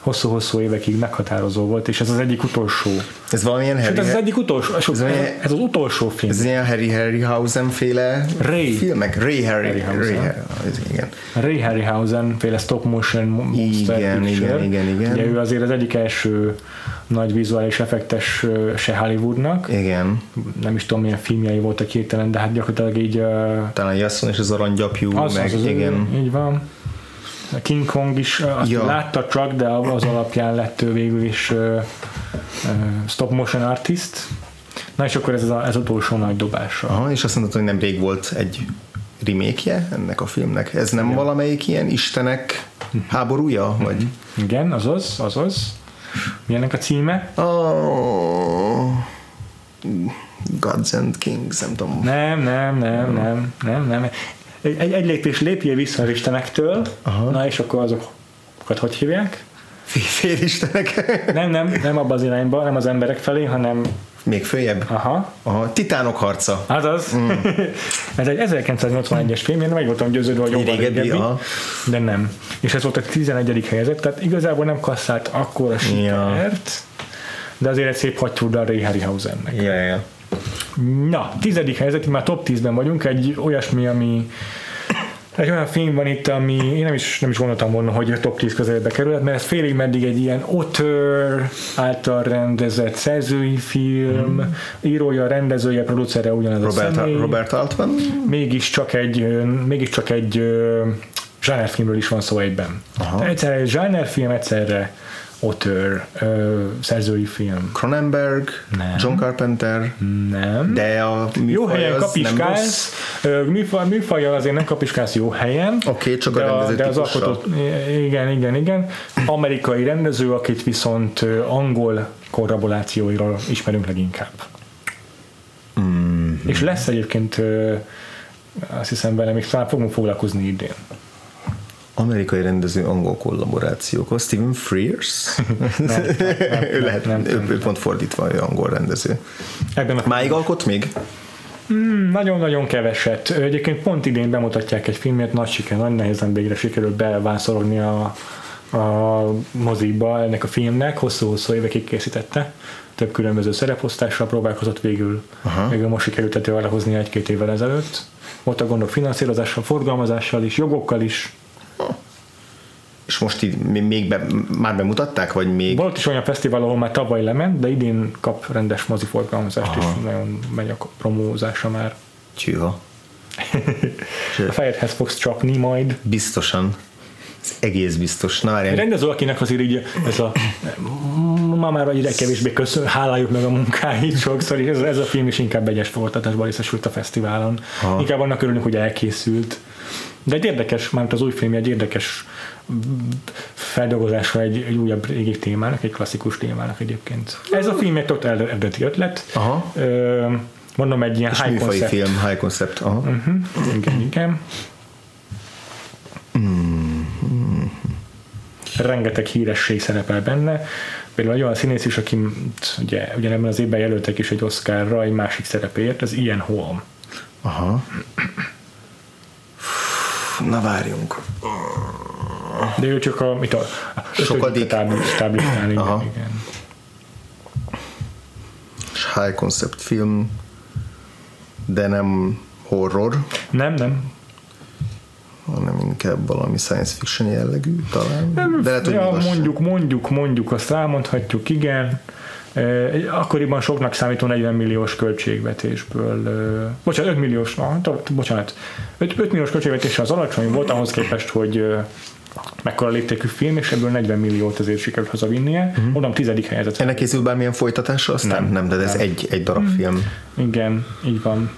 hosszú-hosszú évekig meghatározó volt, és ez az egyik utolsó. Ez valamilyen ez az utolsó film. Ez ilyen Harry Harryhausen-féle filmek. Ray Harryhausen-féle stop motion monster. Igen. Ugye ő azért az egyik első nagy vizuális effektes se Hollywoodnak. Igen. Nem is tudom, milyen filmjei voltak hirtelen, de hát gyakorlatilag így... Talán Jason és az Aranygyapjú, igen. Így van. King Kong is, azt látta csak, de az alapján lett végül is stop motion artist. Na és akkor ez utolsó nagy dobása. Aha, és azt mondtad, hogy nemrég volt egy remake-je ennek a filmnek. Ez nem valamelyik ilyen istenek háborúja? Vagy? Igen, azaz. Mi ennek a címe? Gods and Kings, nem tudom. Nem. Egy lépés lépjél vissza az istenektől. Aha. Na és akkor azokat hogy hívják? Félistenek? Nem abban az irányban, nem az emberek felé, hanem... Még följebb? Aha. Titánok harca. Hát az. Ez egy 1981-es film, én meg voltam győződve, hogy jobban régebbi, de nem. És ez volt a 11. helyezett, tehát igazából nem kasszált akkora sikert, de azért egy szép hattyúd a Ray Harryhausennek. Ja. Na, 10. helyzet, már top 10-ben vagyunk, egy olyasmi, ami egy olyan film van itt, ami én nem is gondoltam volna, hogy a top 10 közelébe kerülhet, mert ez félig meddig egy ilyen author által rendezett szerzői film, írója, rendezője, producere ugyanaz Robert, a személy. Robert Altman? Mégiscsak egy zsánerfilmről is van szó egyben. Egyszerre egy zsánerfilm, egyszerre author, szerzői film. Cronenberg, John Carpenter, de a műfaj az nem rossz. Műfajjal azért nem kapiskálsz jó helyen. Oké, csak a rendező típusra. Igen. Amerikai rendező, akit viszont angol kollaborációiról ismerünk leginkább. És lesz egyébként, azt hiszem vele még talán fogunk foglalkozni idén. Amerikai rendező, angol kollaborációk. Steven Frears? Ő lehet, ő pont fordítva, ő angol rendező. Máig alkot még? Nagyon-nagyon keveset. Egyébként pont idén bemutatják egy filmet, nagy siker, nagy nehézen végre sikerült bevászorogni a moziba ennek a filmnek. Hosszú-hosszú évekig készítette. Több különböző szereposztással próbálkozott végül. Végül most sikerült elhozni 1-2 évvel ezelőtt. Volt a gondok finanszírozással, forgalmazással is, jogokkal is. És most már bemutatták, vagy még? Volt is olyan fesztivál, ahol már tavaly lement, de idén kap rendes moziforgalmazást, és nagyon megy a promózása már. Csűha. A fejedhez fogsz csapni majd. Biztosan. Ez egész biztos. Na, rendező, akinek azért így ez a már egyre kevésbé háláljuk meg a munkáit sokszor, és ez a film is inkább egyes forgatásban részesült a fesztiválon. Inkább annak örülünk, hogy elkészült. De egy érdekes, mármint az új filmje egy érdekes feldolgozása egy újabb régi témának, egy klasszikus témának egyébként. Ez a film egy totál eredeti ötlet. Mondom, egy ilyen high concept. Film, high concept. Igen. Rengeteg híresség szerepel benne. Például egy olyan színész is, aki ugye ebben az évben jelöltek is egy Oscarra egy másik szerepéért, az Ian Holm. Na várjunk. De ő csak a sokadik táblistán, igen. High concept film, de nem horror. Nem. Hanem inkább valami science fiction jellegű talán. De lehet, hogy mondjuk, azt elmondhatjuk, igen. Akkoriban soknak számító 40 milliós költségvetésből 5 milliós költségvetéssel az alacsony volt ahhoz képest, hogy mekkora léptékű film, és ebből 40 milliót azért sikerült hazavinnie. Mondom, 10. helyzet. Ennek készült bármilyen folytatása? Aztán nem, de ez egy darab film. Igen, így van.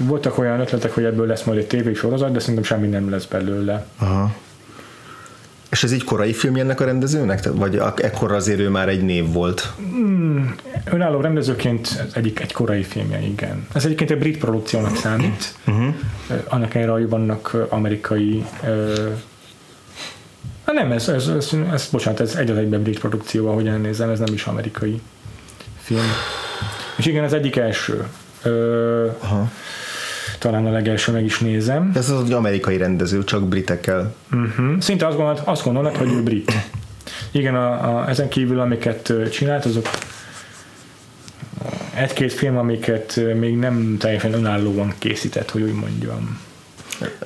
Voltak olyan ötletek, hogy ebből lesz majd egy tévésorozat, de szerintem semmi nem lesz belőle. Aha. És ez így korai filmje ennek a rendezőnek? Vagy ekkor azért ő már egy név volt? Önálló rendezőként egy korai filmje, igen. Ez egyébként egy brit produkciónak számít. Annak ellenére vannak amerikai... nem, ez bocsánat, ez egy az egyben brit produkció, ahogy elnézem, ez nem is amerikai film. És igen, ez egyik első. Talán a legelső, meg is nézem. Ez az, hogy amerikai rendező, csak britekkel. Szinte azt gondolnak, hogy ő brit. Igen, ezen kívül amiket csinált, azok egy-két film, amiket még nem teljesen önállóan készített, hogy úgy mondjam.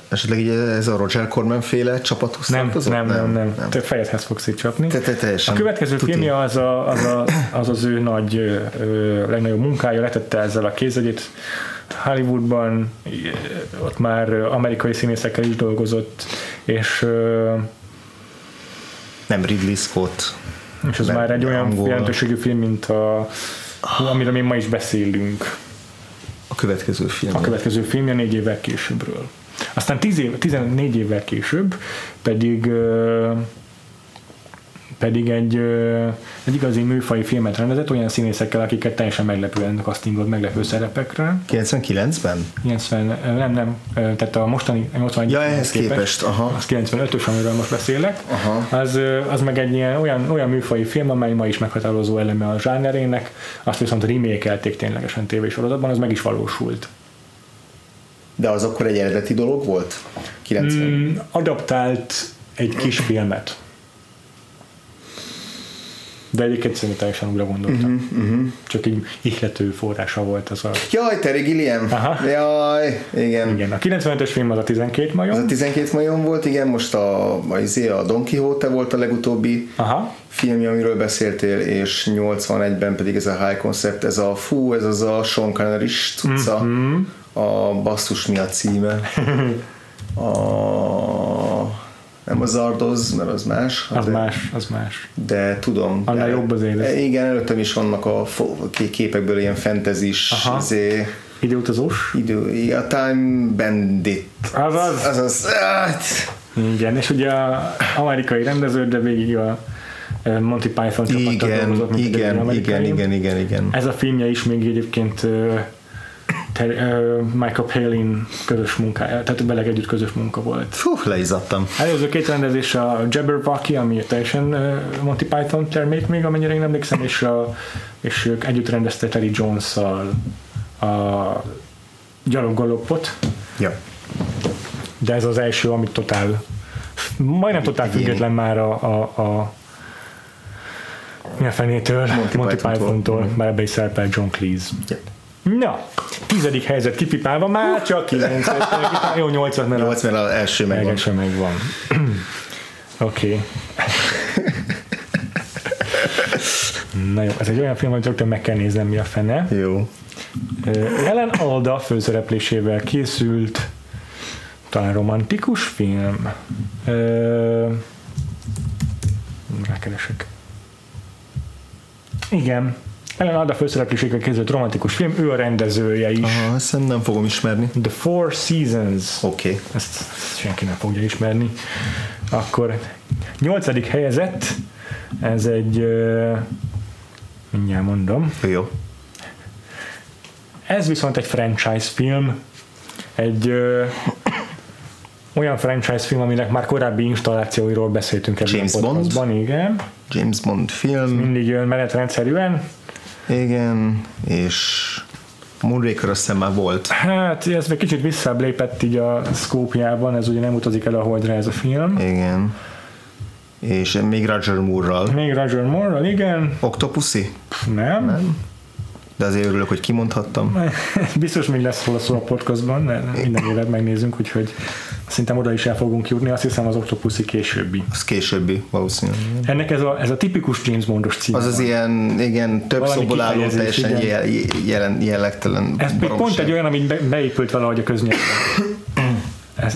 Esetleg így ez a Roger Corman-féle csapatos származott? Nem. Te fejedhez fogsz itt csapni. A következő filmje az ő legnagyobb munkája, letette ezzel a kézjegyét Hollywoodban, ott már amerikai színészekkel is dolgozott, és nem Ridley Scott. És az már egy olyan jelentőségű film, mint amiről mi ma is beszélünk. A következő filmje 4 évvel későbbről. Aztán 14 évvel később pedig egy igazi műfai filmet rendezett olyan színészekkel, akiket teljesen meglepően castingod meglepő szerepekre. 99-ben? 90, nem, tehát a mostani 81-ben ehhez képest, az 95-ös, amiről most beszélek, az meg egy ilyen, olyan műfai film, amely ma is meghatározó eleme a zsánerének, azt viszont remake-elték ténylegesen tévésorozatban, az meg is valósult. De az akkor egy eredeti dolog volt? 90. Adaptált egy kis filmet. De egyébként szerintem teljesen újra gondoltam. Csak egy ihlető forrása volt az a... Jaj, Terry Gilliam! Jaj, igen. A 95-ös film az a 12 majom. Az a 12 majom volt, igen. Most a Don Quixote volt a legutóbbi filmje, amiről beszéltél, és 81-ben pedig ez a High Concept, ez az a Sean Connery-s cucca. A basszus mi a címe? Nem a Zardoz, mert az más. Az más. De tudom. Annál jobb az élet. Igen, előttem is vannak a képekből ilyen fantasy-s. Időutazós? A Time Bandit. Azaz. Igen, és ugye amerikai rendező, de végig a Monty Python csapattal dolgozott. Igen. Ez a filmje is még egyébként Michael Palin közös munkája, tehát vele együtt közös munka volt. Fú, leizzadtam. Előző két rendezés a Jabberwocky, ami teljesen Monty Python termék még, amennyire én emlékszem, és ők együtt rendezte Terry Jones-szal a gyaloggaloppot. Ja. De ez az első, amit majdnem totál független már a fenétől, Monty Python-tól, már ebbe is szerepel John Cleese. Ja. Na, 10. helyzet kipipálva már, csak 9. Jó, 8-at, mert az első megvan. Oké. Na jó, ez egy olyan film, amit rögtön meg kell néznem, mi a fene. Jó. Ellen Alda főszereplésével készült, talán romantikus film. Rákeresek. Igen. Ellen Alda főszereplésével készült romantikus film, ő a rendezője is. Ezt nem fogom ismerni. The Four Seasons. Oké. Ezt senki nem fogja ismerni. Akkor 8. helyezett, ez egy mindjárt mondom. Jó. Ez viszont egy franchise film, egy olyan franchise film, aminek már korábbi installációiról beszéltünk ebben a podcastban. Igen. James Bond film. Mindig jön menetrendszerűen. Igen, és Moonraker azt hiszem már volt. Hát ez még kicsit visszább lépett így a szkópjában, ez ugye nem utazik el a Holdra ez a film. Igen. És még Roger Moore-ral, igen. Octopussy? Nem. De azért örülök, hogy kimondhattam. Biztos még lesz róla szó a podcastban, mert minden évet megnézünk, úgyhogy szerintem oda is el fogunk jutni, azt hiszem az Octopussy későbbi. Az későbbi, valószínűleg. Ennek ez a tipikus James Bondos cím. Az ilyen, igen, több szóból álló, teljesen jellegtelen. Ez még pont egy olyan, amit beépült valahogy a köznyelvben.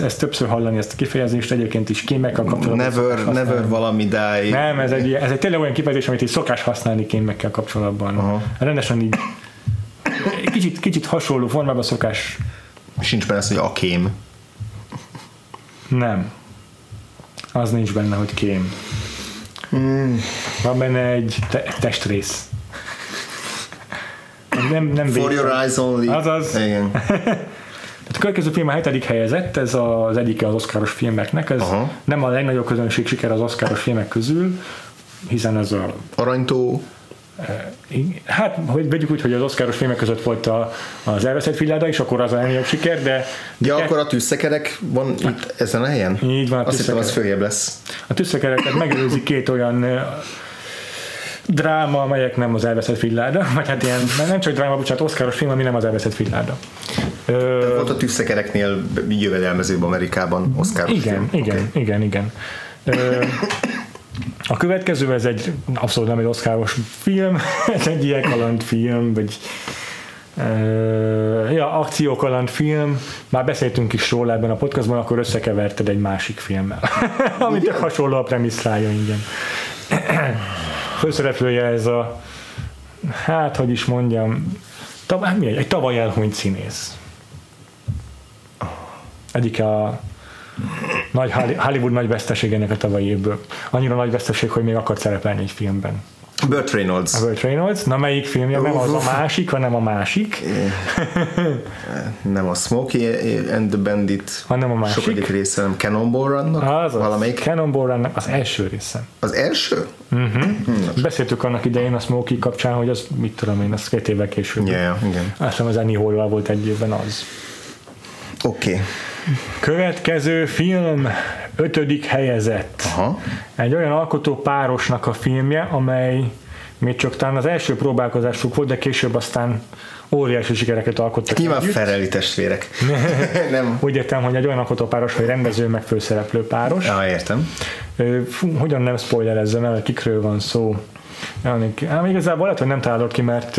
Ez többször hallani, ezt a kifejezést egyébként is kémekkel kapcsolatban. Never valami die. Nem, ez egy tényleg olyan kifejezés, amit így szokás használni kémekkel kapcsolatban. Rendesen így kicsit hasonló formában szokás Sincs benne az, hogy a kém. Nem. Az nincs benne, hogy kém. Van benne egy testrész. Nem For your eyes only. Azaz. Igen. A következő film a 7. helyezett, ez az egyike az oszkáros filmeknek, ez aha. nem a legnagyobb közönség siker az oszkáros filmek közül, hiszen ez a... Aranytó. Hát, hogy vegyük úgy, hogy az oszkáros filmek között volt az elveszett villáda, és akkor az a legnagyobb siker, de... Ja, akkor a tűzszekerek van hát, itt ezen a helyen? Így van, a tűzszekerek. Azt hiszem, az följebb lesz. A tűzszekereket megelőzi két olyan... dráma, amelyek nem az elveszett villáda, vagy hát ilyen, nem csak dráma, bocsánat, oszkáros film, ami nem az elveszett villáda. Volt a tűzszekereknél jövedelmezőbb Amerikában oszkáros film. Igen. A következő, ez egy abszolút nem egy oszkáros film, ez egy ilyen kalandfilm, vagy akciókalandfilm, már beszéltünk is róla ebben a podcastban, akkor összekeverted egy másik filmmel, ami tök hasonló a premisszája, igen. Főszereplője ez a, hát, hogy is mondjam, egy tavaly elhunyt színész. Egyik a nagy Hollywood nagy veszteségének a tavalyi évből. Annyira nagy veszteség, hogy még akart szerepelni egy filmben. Burt Reynolds. A Burt Reynolds. Na, melyik filmje? Nem az a másik, hanem a másik. Nem a Smokey and the Bandit. Hanem a másik. Sokadik része, nem Cannonball Run-nak? Az valamelyik? Cannonball Run-nak az első része. Az első? Uh-huh. Beszéltük annak idején a Smokey kapcsán, hogy az, mit tudom én, az 2 évvel később. Igen. Azt hiszem, az Annie Hall-val volt egy évben az. Oké. Következő film 5. helyezett. Aha. Egy olyan alkotó párosnak a filmje, amely még csak talán az első próbálkozásuk volt, de később aztán óriási sikereket alkottak. Nyilván Ferrelli testvérek. Nem. Úgy értem, hogy egy olyan alkotó páros, hogy rendező meg főszereplő páros. Ja, értem. Hogyan nem spoilerezzem el, kikről van szó. Igazából lehet, hogy nem találod ki, mert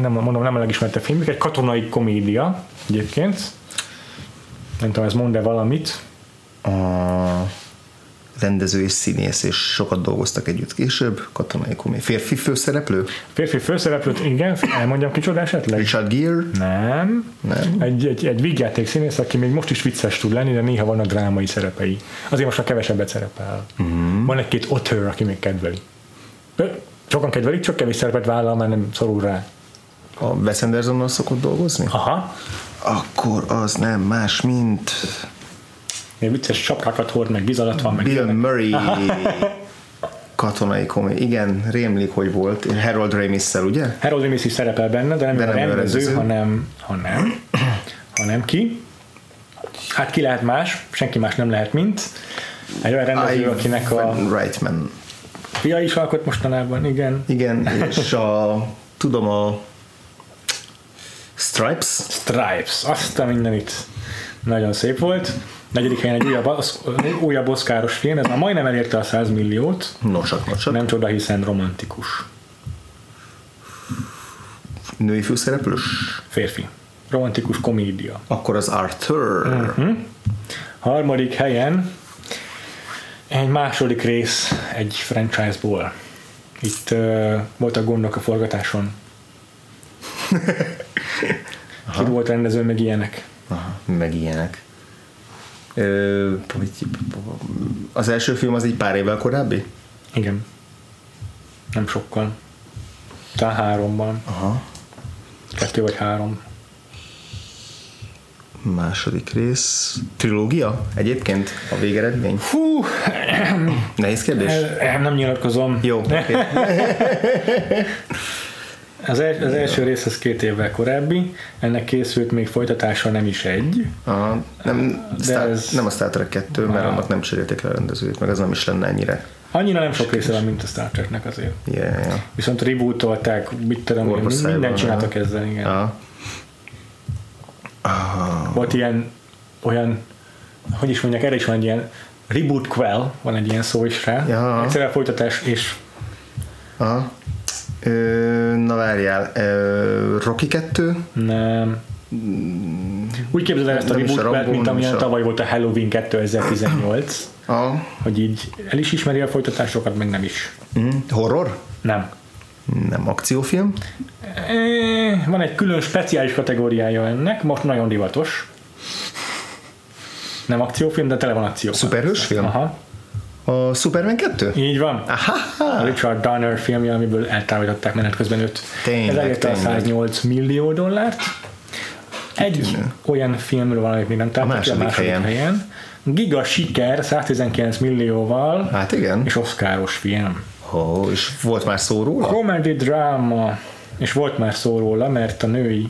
nem a legismertebb filmük. Egy katonai komédia egyébként. Nem tudom, ez mond-e valamit? A rendező és színész, és sokat dolgoztak együtt később, katonai komédia. Férfi főszereplő? Férfi főszereplőt, igen, elmondjam kicsoda esetleg. Richard Gere? Nem. Egy vígjáték színész, aki még most is vicces tud lenni, de néha vannak drámai szerepei. Azért most már kevesebbet szerepel. Uh-huh. Van egy-két auteur, aki még kedveli. Sokan kedvelik, csak kevés szerepet vállal, már nem szorul rá. A Wes Andersonnal szokott dolgozni? Aha. Akkor az nem más, mint... Ilyen vicces sapkákat hord, meg bizalat van. Bill Murray katonai komédia. Igen, rémlik, hogy volt. Harold Ramis-szel, ugye? Harold Ramis is szerepel benne, de nem rendező, hanem ki. Hát ki lehet más, senki más nem lehet, mint egy olyan rendező, akinek a... Reitman. Fia is alkot mostanában, igen. Igen, és a Stripes, azt a mindenit. Nagyon szép volt. 4. helyen egy újabb oszkáros film, ez már majdnem elérte a 100 milliót. Nosak. Nem csoda, hiszen romantikus. Női főszereplős? Férfi. Romantikus komédia. Akkor az Arthur. Uh-huh. 3. helyen egy második rész egy franchise-ból. Itt voltak gondok a forgatáson. Aha. Ki volt rendező, meg ilyenek. Aha, meg ilyenek. Az első film az egy pár évvel korábbi? Igen. Nem sokkal. Talán 3-ban. Aha. 2 vagy 3. Második rész. Trilógia? Egyébként a végeredmény? Hú! Nehéz kérdés? Nem nyilatkozom. Jó. Okay. Az első rész az 2 évvel korábbi, ennek készült még folytatása nem is egy. Aha, nem a Star Trek 2, mert annak nem cserélték le a rendezőjét, meg az nem is lenne ennyire. Annyira nem sok része van, mint a Star Treknek azért. Yeah. Viszont rebootolták, mindent csináltak ezzel, igen. Volt ilyen, olyan, hogy is mondják, erre is van egy ilyen reboot-quel, van egy ilyen szó is rá. Yeah. Egyszerűen folytatás és... Aha. Na várjál, Rocky 2? Nem. Úgy képzeld el ezt a reboot-quelt, mint amilyen tavaly volt a Halloween 2018. Hogy így el is ismeri a folytatásokat, meg nem is. Horror? Nem. Nem akciófilm? Van egy külön speciális kategóriája ennek, most nagyon divatos. Nem akciófilm, de tele van akció. Szuperhősfilm? Aha. A Superman 2? Így van. Aha. A Richard Donner filmje, amiből eltávolították menet közben őt. Ez elérte a 108 millió dollárt. Egy olyan filmről van, amit még nem tárgyalt, a második helyen. Giga siker, 119 millióval. Hát igen. És oszkáros film. Oh, és volt már szó róla? Comedy dráma. És volt már szó róla, mert a női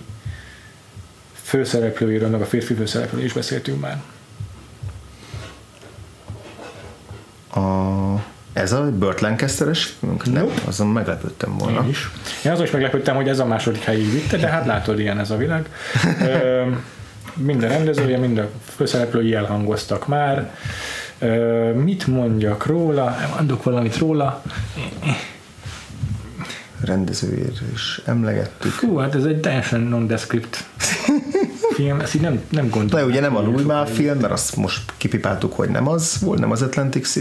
főszereplőiről, meg a férfi főszereplőről is beszéltünk már. Ez a Burt Lancasteres filmünk? Nem, azon meglepődtem volna. Én azon is meglepődtem, hogy ez a második helyig vitte, de hát látod, ilyen ez a világ. Minden rendezője, minden főszereplői elhangoztak már. Mit mondjak róla? Mondok valamit róla. Rendezőjéről is emlegettük. Fú, hát ez egy teljesen non-descript film, ezt így nem gondolom. De ugye nem a Lulmál film, mert azt most kipipáltuk, hogy nem az volt, nem az Atlantic,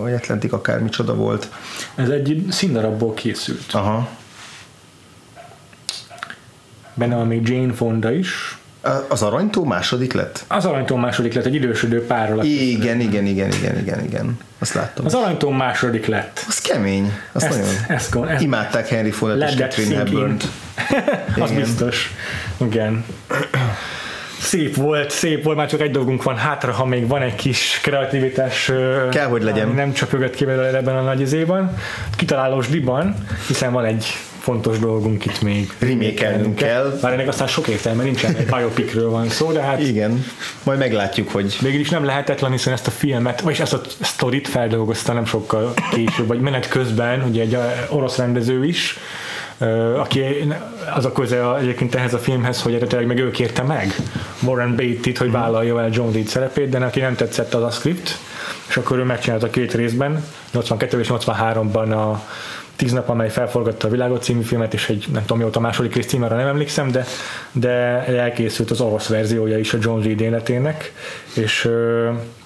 vagy Atlantic akármicsoda volt. Ez egy színdarabból készült. Aha. Benne van még Jane Fonda is. Az Aranytó második lett? Az Aranytó második lett, egy idősödő párral. Igen. Azt láttam. Az Aranytó második lett. Az kemény. Ezt imádták Henry Fonda-t és Catherine Hepburn-t. Az biztos. Igen. Szép volt, már csak egy dolgunk van hátra, ha még van egy kis kreativitás. Kell, hogy legyen. Nem csapögött ki belőle ebben a nagy izében. Kitalálós diban, hiszen van egy fontos dolgunk itt még. Remake-elnünk kell. Már ennek aztán sok értelme nincsen, egy biopicről van szó, de hát... Igen, majd meglátjuk, hogy... Mégis nem lehetetlen, hiszen ezt a filmet, vagyis ezt a sztorit feldolgozta nem sokkal később, vagy menet közben, ugye egy orosz rendező is, aki az a köze egyébként ehhez a filmhez, hogy eredetileg meg ő kérte meg Warren Beatty-t, hogy vállalja el John Reed szerepét, de neki nem tetszett az a script, és akkor ő megcsinálta két részben, 82 és 83-ban a 10 nap, amely felforgatta a világot című filmet, és egy nem tudom mióta második rész címára nem emlékszem, de elkészült az orosz verziója is a John Reed életének, és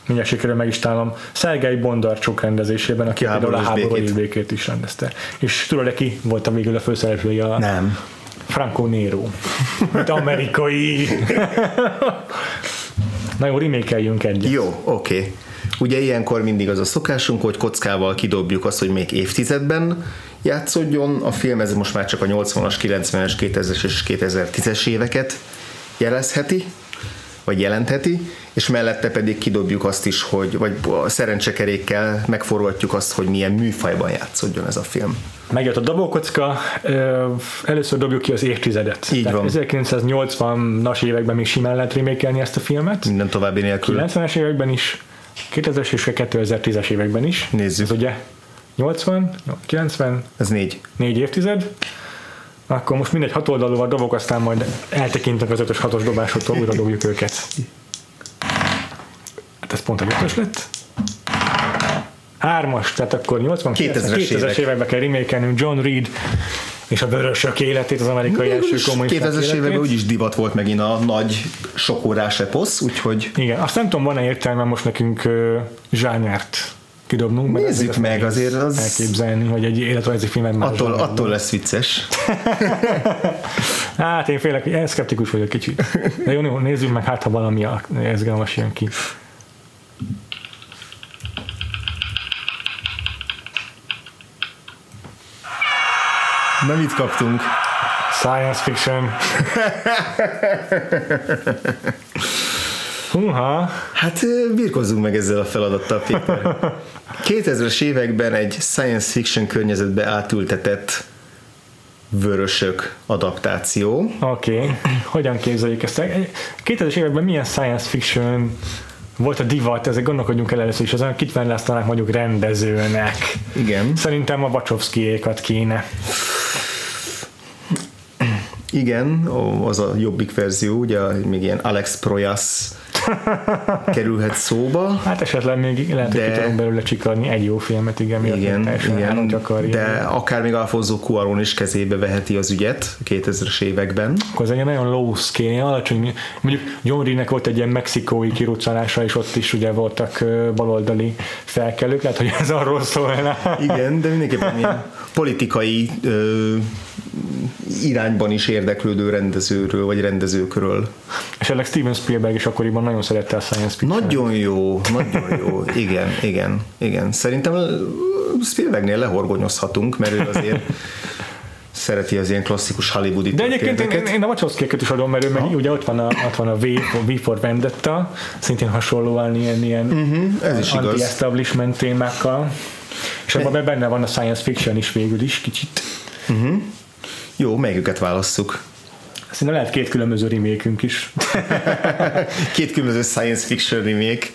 mindjárt sikerül meg is találom Szergej Bondarcsuk rendezésében, aki például a Háború és békét is rendezte. És tudod, aki volt a végül a főszereplője? Nem. Franco Nero. Amerikai. Na jó, remake-eljünk egyet. Jó, oké. Okay. Ugye ilyenkor mindig az a szokásunk, hogy kockával kidobjuk azt, hogy még évtizedben játszódjon. A film ez most már csak a 80-as, 90-es, 2000-es és 2010-es éveket jelezheti, vagy jelentheti, és mellette pedig kidobjuk azt is, hogy, vagy a szerencsekerékkel megforgatjuk azt, hogy milyen műfajban játszódjon ez a film. Megjött a dobókocka, először dobjuk ki az évtizedet. Így van. 1980-as években még simán lehet remake-elni ezt a filmet. Minden további nélkül. 90-es években is. 2000-es és 2010-es években is. Nézzük. Ez ugye 80, 90. Ez 4 évtized. Akkor most mindegy hat oldalúval dobok, aztán majd eltekintek az 5-ös, 6-os dobásoktól, újra dobjuk őket. Hát ez pont a 5-ös lett. 3-as, tehát akkor 80, 2000-es években kell remake-elnünk John Reed és a vörösök életét, az amerikai első kommunisták életét. 2000-es években úgyis divat volt megint a nagy sokórás eposz, úgyhogy... Igen, azt nem tudom, van-e értelme most nekünk zsányárt kidobnunk? Nézzük meg azért az... Elképzelni, hogy egy életrajzi filmet már attól lesz vicces. Hát én félek, szkeptikus vagyok kicsit. De jó, nézzük meg, hát ha valami izgalmas jön ki. Na, mit kaptunk? Science fiction. Húha. Hát birkozzunk meg ezzel a feladattal, Péter. 2000-es években egy science fiction környezetbe átültetett vörösök adaptáció. Oké. Hogyan képzeljük ezt? 2000-es években milyen science fiction volt a divat, ezek gondolkodjunk el először is, azon kit választanák mondjuk rendezőnek. Igen. Szerintem a Wachowskiékat kéne. Igen, az a jobbik verzió, ugye még ilyen Alex Proyas kerülhet szóba. Hát esetleg még lehet, hogy ki tudunk belőle csikarni egy jó filmet, igen, de akár még Alfonso Cuarón is kezébe veheti az ügyet 2000-es években. Akkor ez egy nagyon low scale, alacsony, mondjuk John Reednek volt egy ilyen mexikói kiruccanása, és ott is ugye voltak baloldali felkelők, lehet, hogy ez arról szólna. Igen, de mindenképpen ilyen politikai irányban is érdeklődő rendezőről, vagy rendezőkről És ennek Steven Spielberg is akkoriban nagyon szerette a science fiction. Nagyon jó, igen. Szerintem Spielbergnél lehorgonyozhatunk, mert ő azért szereti az ilyen klasszikus hollywoodi történeteket. De egyébként én a Wachowskieket is adom, mert ő meg, ugye ott van a V for Vendetta, szintén hasonlóan ilyen anti-establishment témákkal. És abban benne van a science fiction is végül is kicsit. Uh-huh. Jó, melyiküket válasszuk? Szerintem lehet két különböző remake-ünk is. Két különböző science fiction remake.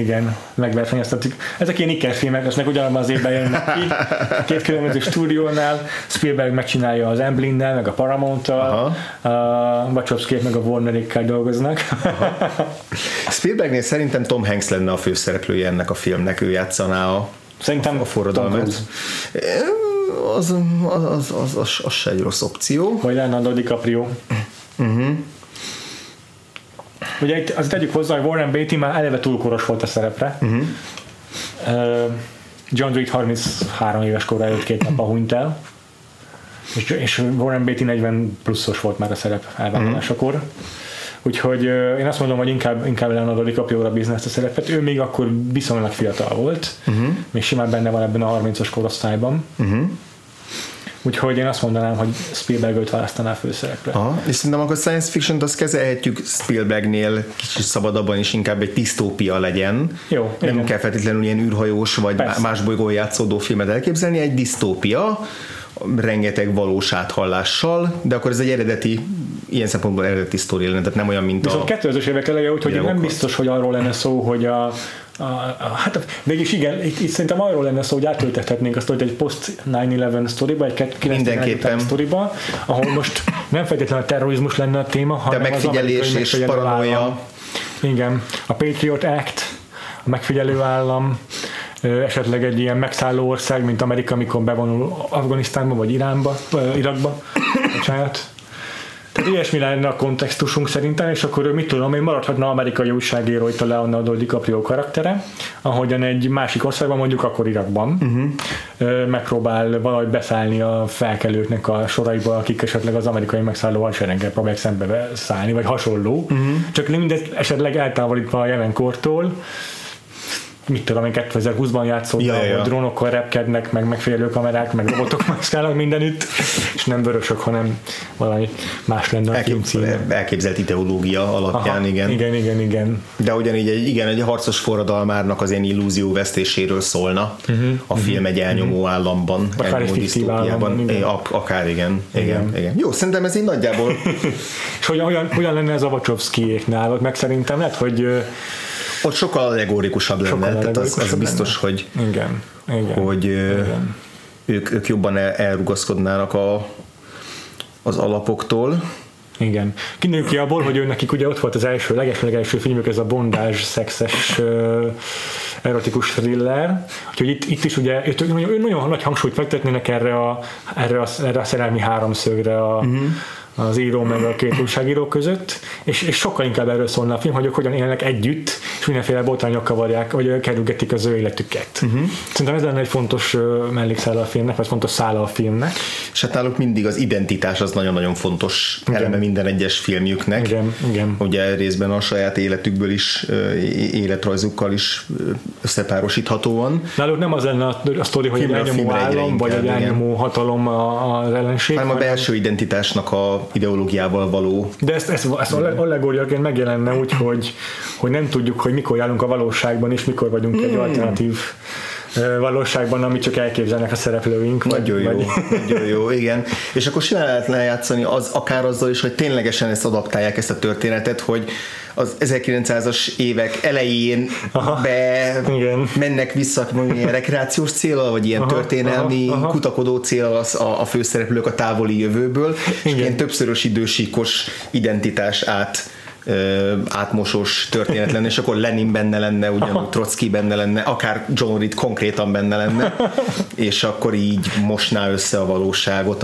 Igen. Megversenyeztetjük. Ezek ilyen ikerfilmek, aztnek ugyanabban az évben jönnek ki. Két különböző stúdiónál. Spielberg megcsinálja az Amblin-nel, meg a Paramount-tal. A Wachowskiék meg a Warnerékkel dolgoznak. Spielbergnél szerintem Tom Hanks lenne a főszereplője ennek a filmnek. Ő játszaná a forradalmat. Az se egy rossz opció. Vagy Leonardo DiCaprio. Ugye itt azt tegyük hozzá, hogy Warren Beatty már eleve túlkoros volt a szerepre. John Reed 33 éves korra előtt 2 nap hunyt el. És Warren Beatty 40 pluszos volt már a szerep elvállalásakor. Úgyhogy én azt mondom, hogy inkább Leonardo DiCaprio-ra bízni ezt a szerepet. Ő még akkor viszonylag fiatal volt, még simán benne van ebben a 30-as korosztályban. Úgyhogy én azt mondanám, hogy Spielberg őt választaná főszerepre. És szerintem akkor science fiction-t azt kezelhetjük Spielbergnél kicsit szabadabban is, inkább egy disztópia legyen. Jó, nem igen. Kell feltétlenül ilyen űrhajós vagy más bolygón játszódó filmet elképzelni, egy disztópia, rengeteg valós áthallással, de akkor ez egy eredeti, ilyen szempontból eredeti sztori lenne, tehát nem olyan, mint viszont a... Viszont 2000-es évek eleje, úgyhogy nem biztos, hogy arról lenne szó, hogy mégis igen, itt szerintem arról lenne szó, hogy átültethetnénk azt, hogy egy post 9/11 sztoriba, egy 9/11 sztoriba, ahol most nem feltétlenül a terrorizmus lenne a téma, hanem de megfigyelés és paranoia. Igen, a Patriot Act, a megfigyelő állam, esetleg egy ilyen megszálló ország, mint Amerika, amikor bevonul Afganisztánba, vagy Irakba. Tehát ilyesmi lenne a kontextusunk szerintem, és akkor ő mit tudom, én maradhatna amerikai újságíró itt a Leonardo DiCaprio karaktere, ahogyan egy másik országban, mondjuk akkor Irakban megpróbál valahogy beszállni a felkelőknek a soraiba, akik esetleg az amerikai megszálló hadsereggel próbálják szembe szállni, vagy hasonló. Csak mindez esetleg eltávolítva a jelenkortól, mit tudom én, 2020-ban játszódnak, hogy drónokkal repkednek, meg megfélő kamerák, meg robotok mászkálnak mindenütt, és nem vörösök, hanem valami más lenne a filmcíme. Elképzelt ideológia alapján. Aha, igen. De ugyanígy egy harcos forradalmárnak az én illúzió vesztéséről szólna a film egy elnyomó államban, elnyomó disztópiában. Akár igen. Jó, szerintem ez így nagyjából. És hogyan lenne ez a Wachowskiéknál? Meg szerintem lehet, hogy ott sokkal allegórikusabb lenne, tehát az biztos, hogy, igen. Ők jobban elrugaszkodnának az alapoktól. Igen. Kinőjük ki abból, hogy nekik ugye ott volt az legelső filmük, ez a bondás, szexes, erotikus thriller. Úgyhogy itt is ugye nagyon nagy hangsúlyt fektetnének erre a szerelmi háromszögre az író meg a két újságíró között, és sokkal inkább erről szólna a film, hogy ők hogyan élnek együtt, és mindenféle botrányok kavarják, vagy kerülgetik az ő életüket. Szerintem ez lenne egy fontos mellékszála a filmnek, vagy fontos szála a filmnek. És hát náluk mindig az identitás az nagyon-nagyon fontos eleme minden egyes filmjüknek. Igen. Ugye részben a saját életükből is, életrajzukkal is összepárosíthatóan. Náluk nem az lenne a sztori, hogy egy elnyomó állam, vagy egy elnyomó hatalom az ellenség. Hanem a belső identitásnak a ideológiával való. De ezt allegóriaként megjelenne úgy, hogy nem tudjuk, hogy mikor járunk a valóságban, és mikor vagyunk egy alternatív valóságban, amit csak elképzelnek a szereplőink. Nagyon jó, igen. És akkor simán lehetne játszani akár azzal is, hogy ténylegesen ezt adaptálják, ezt a történetet, hogy az 1900-as évek elején mennek vissza ilyen rekreációs célral, vagy ilyen történelmi kutakodó célral a főszereplők a távoli jövőből, és ilyen többszörös idősíkos identitás át átmosós történet lenne, és akkor Lenin benne lenne, ugyanúgy Trotsky benne lenne, akár John Reed konkrétan benne lenne, és akkor így mosná össze a valóságot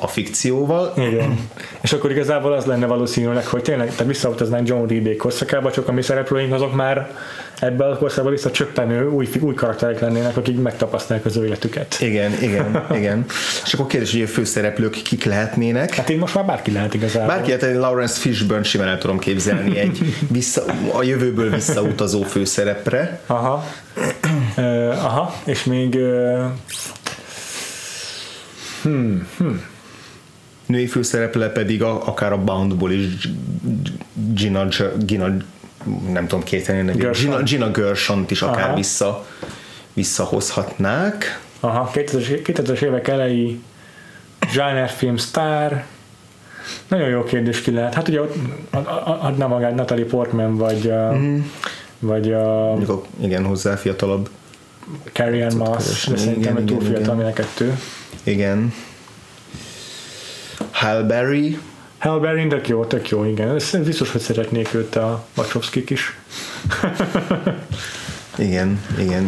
a fikcióval. Igen. És akkor igazából az lenne valószínűleg, hogy tényleg visszautaznánk John Reed korszakába, csak a mi szereplőink azok már ebben a korszakban visszacsöppenő új karakterek lennének, akik megtapasztalják az ő életüket. Igen. És akkor kérdés, hogy a főszereplők kik lehetnének? Hát én most már bárki lehet igazából. Bárki lehet, Lawrence Fishburne simán el tudom képzelni egy a jövőből visszautazó főszerepre. Aha. És még női főszereplő pedig akár a Boundból is Gina nem tudom Gina Gershont is akár visszahozhatnák. 2000-es évek elejé zsánerfilm sztár. Nagyon jó kérdés, ki lehet. Hát ugye adná magát Natalie Portman vagy igen, hozzá fiatalabb Carrie Ann Moss, de szerintem egy túl fiatal, mind a kettő. Igen. Hal Berry, tök jó, igen. Ez biztos, hogy szeretnék őt a Wachowskik is. Igen,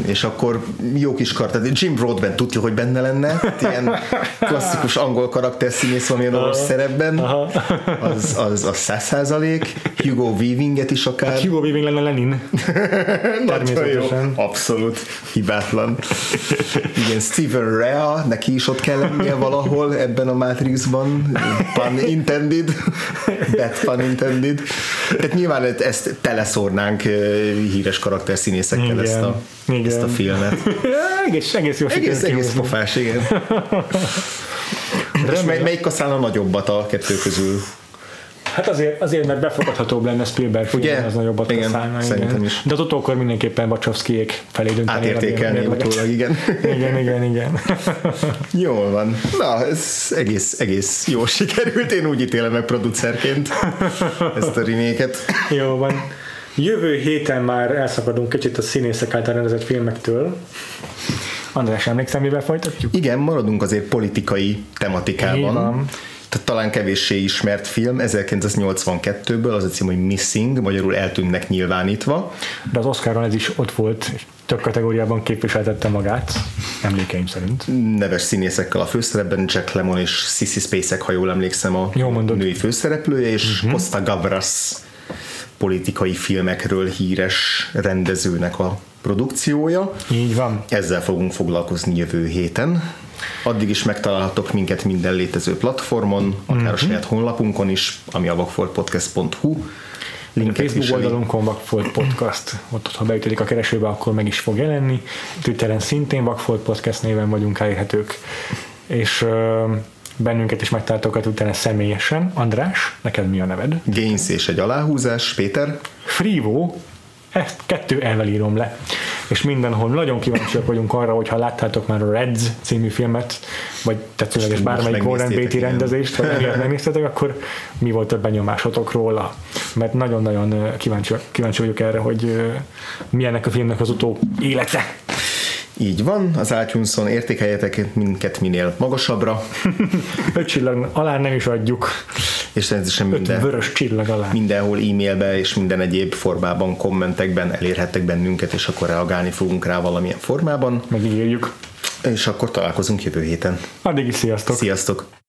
és akkor jó kis karakter. Jim Broadbent tudja, hogy benne lenne, ilyen klasszikus angol karakter színész valamilyen orosz szerepben, az 100%. Hugo Weavinget is akár. Hát Hugo Weaving lenne Lenin. Nagyon jó, abszolút hibátlan. Igen, Steven Rea, neki is ott kell lennie valahol ebben a Matrixban, pun intended. Tehát nyilván ezt teleszórnánk híres karakter színészekkel. Ezt a filmet. Egész pofás, igen. És melyik kaszálna nagyobbat a kettő közül? Hát azért, mert befogadhatóbb lenne Spielberg filmben az nagyobbat kaszálna. Szerintem is. De utókor mindenképpen Wachowskiék felé dönteni. Átértékelni utólag, igen. Igen. Jól van. Na, ez egész jól sikerült. Én úgy ítélem meg producerként ezt a remake-et. Jól van. Jövő héten már elszakadunk kicsit a színészek által rendezett filmektől. András, emlékszem, mivel folytatjuk? Igen, maradunk azért politikai tematikában. Tehát talán kevéssé ismert film, 1982-ből, az a cím, hogy Missing, magyarul eltűnnek nyilvánítva. De az Oscaron ez is ott volt, több kategóriában képviseltette magát, emlékeim szerint. Neves színészekkel a főszerepben, Jack Lemmon és Sissy Spacek, ha jól emlékszem, a női főszereplője, és Costa Gavras politikai filmekről híres rendezőnek a produkciója. Így van. Ezzel fogunk foglalkozni jövő héten. Addig is megtalálhatok minket minden létező platformon, akár a saját honlapunkon is, ami a vakfoltpodcast.hu. A Facebook oldalunkon Vakfolt Podcast, ott ha beütödik a keresőbe, akkor meg is fog jelenni. Twitteren szintén Vakfolt Podcast néven vagyunk elérhetők. És bennünket is megtaláltok utána személyesen. András, neked mi a neved? Gains és egy aláhúzás, Péter. Frivo, ezt 2 elvel írom le. És mindenhol nagyon kíváncsiak vagyunk arra, hogyha láttátok már a Reds című filmet, vagy tetszőleges bármelyik Warren Beatty rendezést, vagy emiatt megnéztetek, akkor mi volt a benyomásotok róla? Mert nagyon-nagyon kíváncsi vagyok erre, hogy milyennek a filmnek az utó élete. Így van, az iTunes-on értékeljetek minket minél magasabbra. 5 csillag alá nem is adjuk. És természetesen 5 vörös csillag alá. Mindenhol e-mailbe és minden egyéb formában, kommentekben elérhettek bennünket, és akkor reagálni fogunk rá valamilyen formában. Megígérjük. És akkor találkozunk jövő héten. Addig is sziasztok!